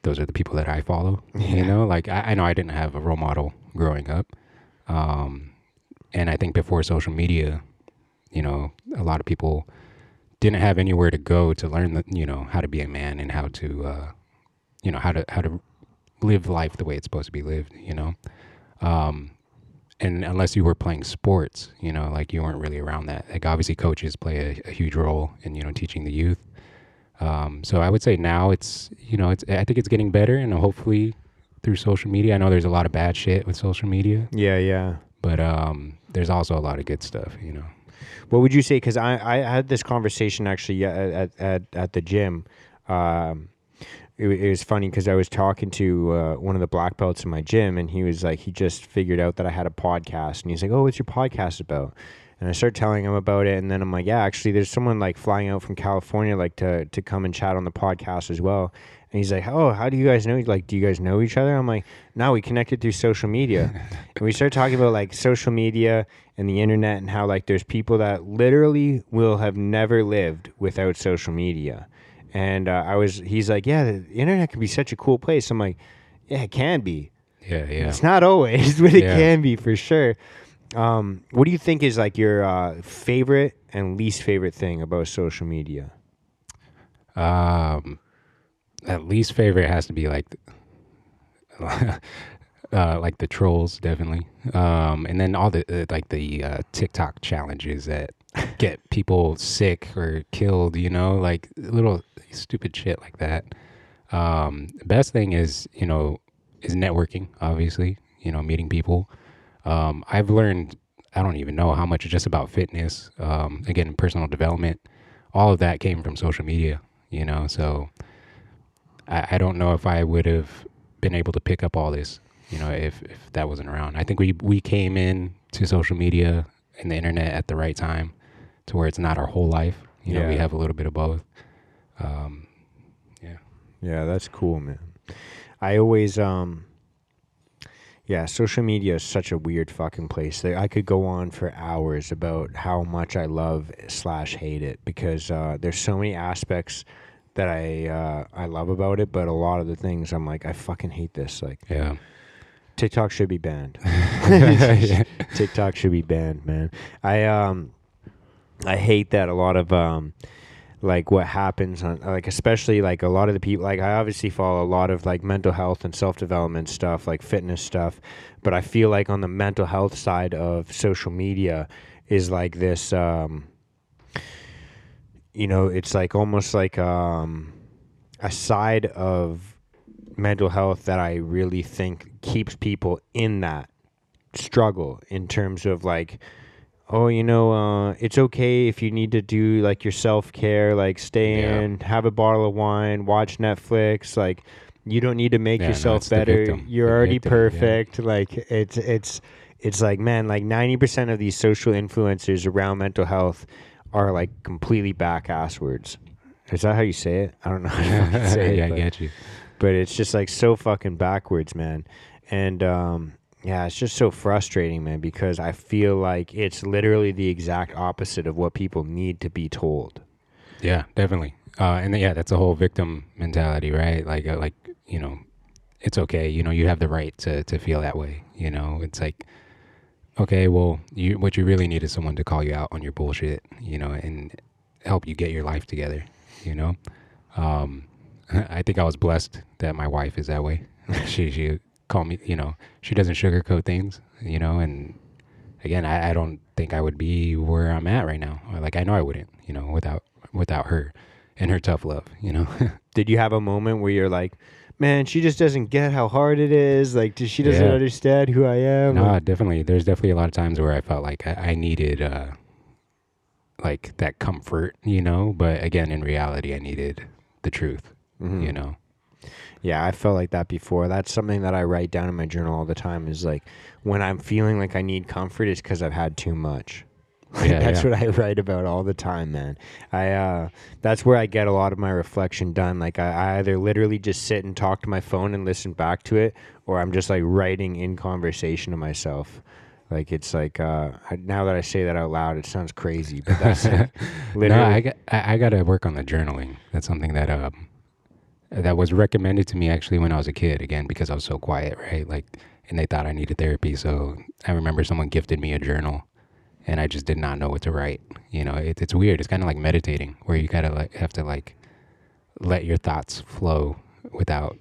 those are the people that I follow. Yeah. You know, like I know I didn't have a role model growing up, and I think before social media, you know, a lot of people didn't have anywhere to go to learn that, you know, how to be a man and how to, you know, how to live life the way it's supposed to be lived. You know. And unless you were playing sports, you know, like you weren't really around that. Like obviously coaches play a huge role in, you know, teaching the youth. So I would say now it's, you know, I think it's getting better, and hopefully through social media. I know there's a lot of bad shit with social media. Yeah, yeah. But there's also a lot of good stuff, you know. What would you say? Because I had this conversation actually at the gym. It was funny because I was talking to one of the black belts in my gym, and he was like, he just figured out that I had a podcast, and he's like, "Oh, what's your podcast about?" And I started telling him about it, and then I'm like, "Yeah, actually, there's someone like flying out from California, like to come and chat on the podcast as well." And he's like, "Oh, how do you guys know? Like, do you guys know each other?" I'm like, "No, we connected through social media," and we started talking about like social media and the internet, and how like there's people that literally will have never lived without social media. And he's like, "Yeah, the internet can be such a cool place." I'm like, "Yeah, it can be." Yeah, yeah. It's not always, but it can be for sure. What do you think is like your favorite and least favorite thing about social media? At least favorite has to be like like the trolls, definitely. And then all the like the TikTok challenges that get people sick or killed, you know, like little stupid shit like that. Best thing is, you know, is networking, obviously, you know, meeting people. I've learned, I don't even know how much just about fitness, again, personal development, all of that came from social media, you know, so I don't know if I would have been able to pick up all this, you know, if that wasn't around. I think we came in to social media and the internet at the right time to where it's not our whole life. You know, we have a little bit of both. Yeah, that's cool, man. I always, social media is such a weird fucking place. I could go on for hours about how much I love / hate it because there's so many aspects that I love about it, but a lot of the things I'm like, I fucking hate this. Like, TikTok should be banned. TikTok should be banned, man. I hate that a lot of like what happens on, like, especially like a lot of the people, like I obviously follow a lot of like mental health and self-development stuff, like fitness stuff, but I feel like on the mental health side of social media is like this, you know, it's like almost like a side of mental health that I really think keeps people in that struggle in terms of like, oh, you know, it's okay if you need to do like your self-care, like stay in, have a bottle of wine, watch Netflix, like you don't need to make yourself better. You're already perfect. Yeah. Like it's like, man, like 90% of these social influencers around mental health are like completely back-asswards. Is that how you say it? I don't know how to say it. Yeah, I get you. But it's just like so fucking backwards, man. And it's just so frustrating, man, because I feel like it's literally the exact opposite of what people need to be told. Yeah, definitely. That's a whole victim mentality, right? Like you know, it's okay. You know, you have the right to feel that way. You know, it's like, okay, well, what you really need is someone to call you out on your bullshit, you know, and help you get your life together, you know. I think I was blessed that my wife is that way. She called me, you know, she doesn't sugarcoat things, you know, and again, I don't think I would be where I'm at right now. Like, I know I wouldn't, you know, without her and her tough love, you know. Did you have a moment where you're like, man, she just doesn't get how hard it is. Like, she doesn't understand who I am. No, definitely. There's definitely a lot of times where I felt like I needed, like that comfort, you know, but again, in reality, I needed the truth, you know? Yeah. I felt like that before. That's something that I write down in my journal all the time is like, when I'm feeling like I need comfort, it's because I've had too much. That's what I write about all the time, man. That's where I get a lot of my reflection done. Like I either literally just sit and talk to my phone and listen back to it, or I'm just like writing in conversation to myself. Like, it's like, now that I say that out loud, it sounds crazy, but that's like, literally. No, I got to work on the journaling. That's something that, that was recommended to me actually when I was a kid, again, because I was so quiet, right? Like, and they thought I needed therapy. So I remember someone gifted me a journal. And I just did not know what to write. You know, it's weird. It's kind of like meditating, where you kind of like have to like let your thoughts flow without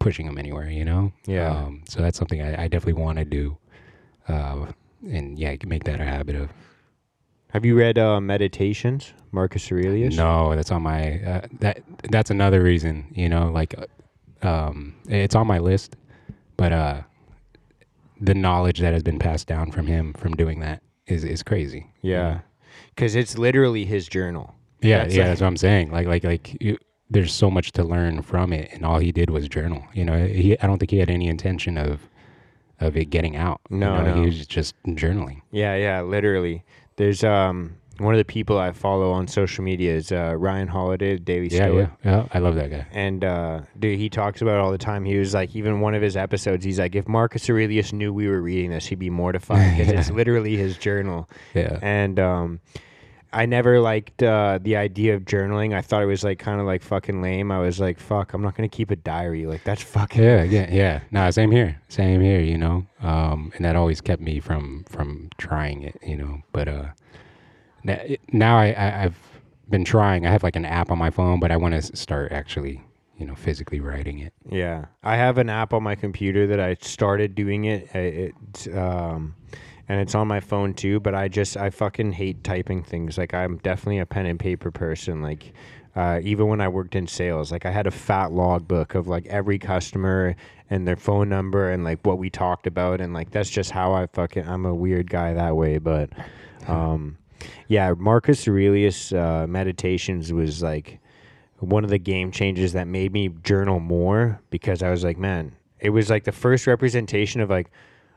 pushing them anywhere. You know. Yeah. So that's something I definitely want to do, and yeah, I can make that a habit of. Have you read Meditations, Marcus Aurelius? No, that's on my that's another reason. You know, like it's on my list, but the knowledge that has been passed down from him from doing that. Is crazy. Yeah. Because it's literally his journal. Yeah. That's that's what I'm saying. There's so much to learn from it. And all he did was journal, you know, I don't think he had any intention of it getting out. No, you know? No. He was just journaling. Yeah. Yeah. Literally. There's, one of the people I follow on social media is Ryan Holiday, the Daily Stoic. Yeah, I love that guy. And dude, he talks about it all the time. He was like, even one of his episodes, he's like, if Marcus Aurelius knew we were reading this, he'd be mortified because it's literally his journal. Yeah. And I never liked the idea of journaling. I thought it was like kind of like fucking lame. I was like, fuck, I'm not going to keep a diary. Like that's fucking... Yeah. No, same here, you know. And that always kept me from trying it, you know. But now I've been trying. I have like an app on my phone, but I want to start actually, you know, physically writing it. Yeah. I have an app on my computer that I started doing it. And it's on my phone too, but I fucking hate typing things. Like I'm definitely a pen and paper person. Like even when I worked in sales, like I had a fat logbook of like every customer and their phone number and like what we talked about. And like, that's just how I'm a weird guy that way. But yeah, Marcus Aurelius Meditations was like one of the game changers that made me journal more, because I was like, man, it was like the first representation of like,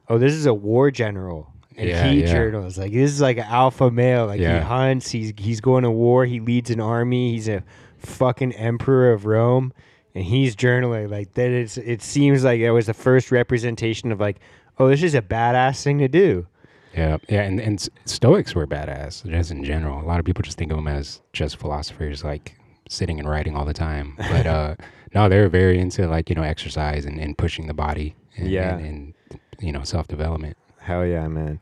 oh, this is a war general. And he journals. Like, this is like an alpha male. Like, he hunts. He's going to war. He leads an army. He's a fucking emperor of Rome. And he's journaling. Like, that is, it seems like it was the first representation of, like, oh, this is a badass thing to do. Yeah. Yeah. And Stoics were badass, just in general. A lot of people just think of them as just philosophers, like, sitting and writing all the time. But, no, they were very into, like, you know, exercise and pushing the body. And you know, self-development. Hell yeah, man.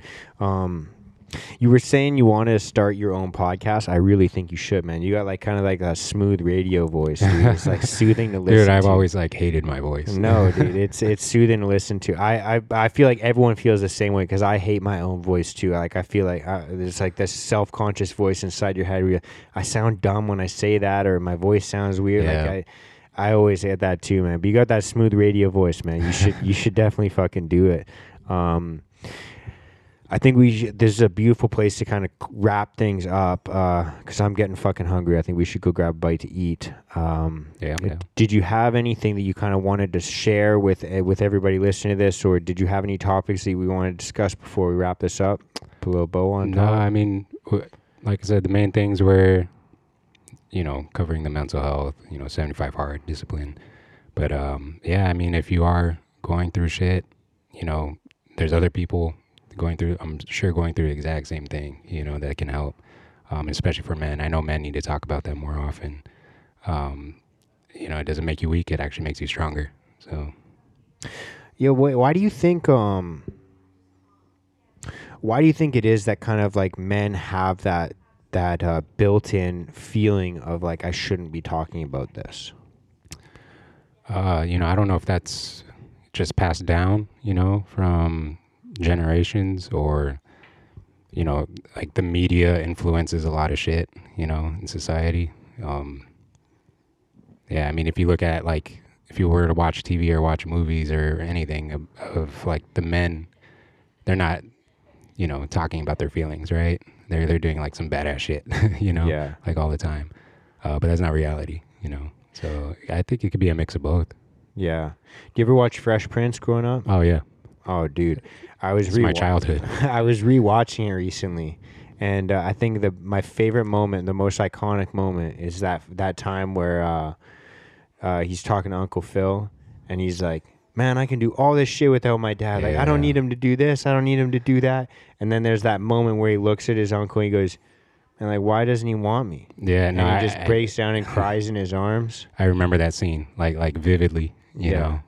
You were saying you want to start your own podcast. I really think you should, man. You got like kind of like a smooth radio voice. It's like soothing to listen to. Dude, I've always like hated my voice. No, dude, it's soothing to listen to. I feel like everyone feels the same way, because I hate my own voice too. Like I feel like there's like this self-conscious voice inside your head where I sound dumb when I say that, or my voice sounds weird. Yeah. Like I always had that too, man. But you got that smooth radio voice, man. You should definitely fucking do it. I think this is a beautiful place to kind of wrap things up, because I'm getting fucking hungry. I think we should go grab a bite to eat. Did you have anything that you kind of wanted to share with everybody listening to this, or did you have any topics that we want to discuss before we wrap this up? Put a little bow on top. No, I mean, like I said, the main things were, you know, covering the mental health, you know, 75 hard discipline. But yeah, I mean, if you are going through shit, you know, there's other people going through the exact same thing, you know, that can help, especially for men. I know men need to talk about that more often. You know, it doesn't make you weak. It actually makes you stronger. So, yeah. Why do you think, it is that kind of like men have that built-in feeling of like, I shouldn't be talking about this? You know, I don't know if that's just passed down, you know, from generations, or, you know, like the media influences a lot of shit, you know, in society. Yeah, I mean, if you look at like, if you were to watch TV or watch movies or anything of like the men, they're not, you know, talking about their feelings, right? They're doing like some badass shit, you know, like all the time. But that's not reality, you know? So I think it could be a mix of both. Yeah. Do you ever watch Fresh Prince growing up? Oh, yeah. Oh, dude. It's my childhood. I was rewatching it recently. And I think my favorite moment, the most iconic moment, is that time where he's talking to Uncle Phil, and he's like, man, I can do all this shit without my dad. Like, I don't need him to do this. I don't need him to do that. And then there's that moment where he looks at his uncle and he goes, and like, why doesn't he want me? Yeah, and he just breaks down and cries in his arms. I remember that scene, like vividly, you know.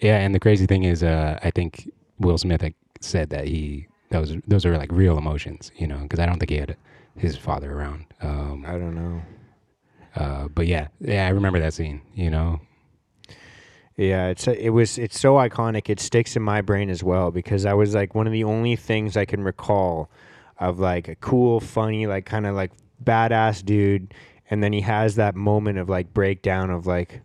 Yeah, and the crazy thing is, I think Will Smith said that those are like real emotions, you know, because I don't think he had his father around. I don't know. But yeah, I remember that scene, you know. Yeah, it's so iconic. It sticks in my brain as well, because I was like one of the only things I can recall of like a cool, funny, like kind of like badass dude, and then he has that moment of like breakdown of like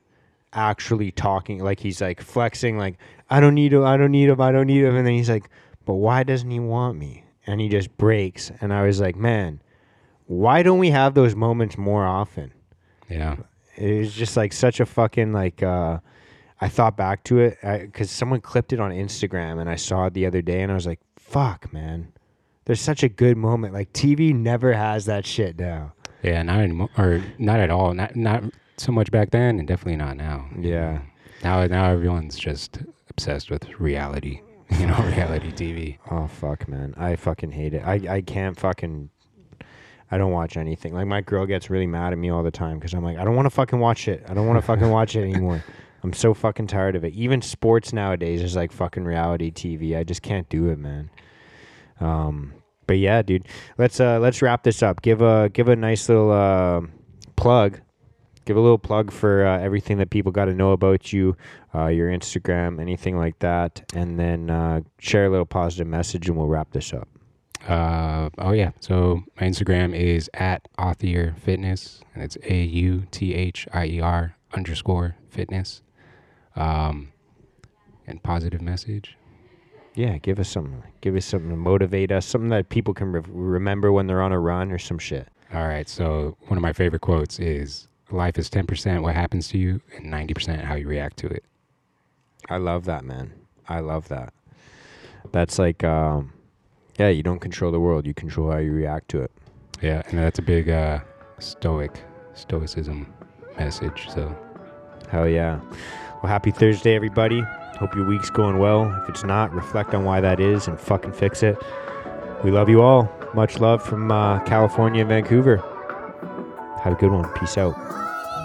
actually talking, like he's like flexing, like I don't need him, and then he's like, but why doesn't he want me? And he just breaks, and I was like, man, why don't we have those moments more often? Yeah, it's just like such a fucking like. I thought back to it because someone clipped it on Instagram, and I saw it the other day, and I was like, fuck, man. There's such a good moment. Like, TV never has that shit now. Yeah, not at all. Not so much back then, and definitely not now. Yeah. Now everyone's just obsessed with reality, you know, reality TV. Oh, fuck, man. I fucking hate it. I can't fucking... I don't watch anything. Like, my girl gets really mad at me all the time because I'm like, I don't want to fucking watch it. I don't want to fucking watch it anymore. I'm so fucking tired of it. Even sports nowadays is like fucking reality TV. I just can't do it, man. But yeah, dude, let's wrap this up. Give a nice little plug. Give a little plug for everything that people got to know about you, your Instagram, anything like that, and then share a little positive message, and we'll wrap this up. Oh yeah, so my Instagram is at Authier Fitness, and it's AUTHIER_fitness. And positive message. Yeah, give us something. Give us something to motivate us. Something that people can remember when they're on a run or some shit. All right. So one of my favorite quotes is, "Life is 10% what happens to you and 90% how you react to it." I love that, man. I love that. That's like, yeah, you don't control the world. You control how you react to it. Yeah, and that's a big stoicism message. So, hell yeah. Well, happy Thursday, everybody. Hope your week's going well. If it's not, reflect on why that is and fucking fix it. We love you all. Much love from California and Vancouver. Have a good one. Peace out.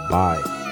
Bye.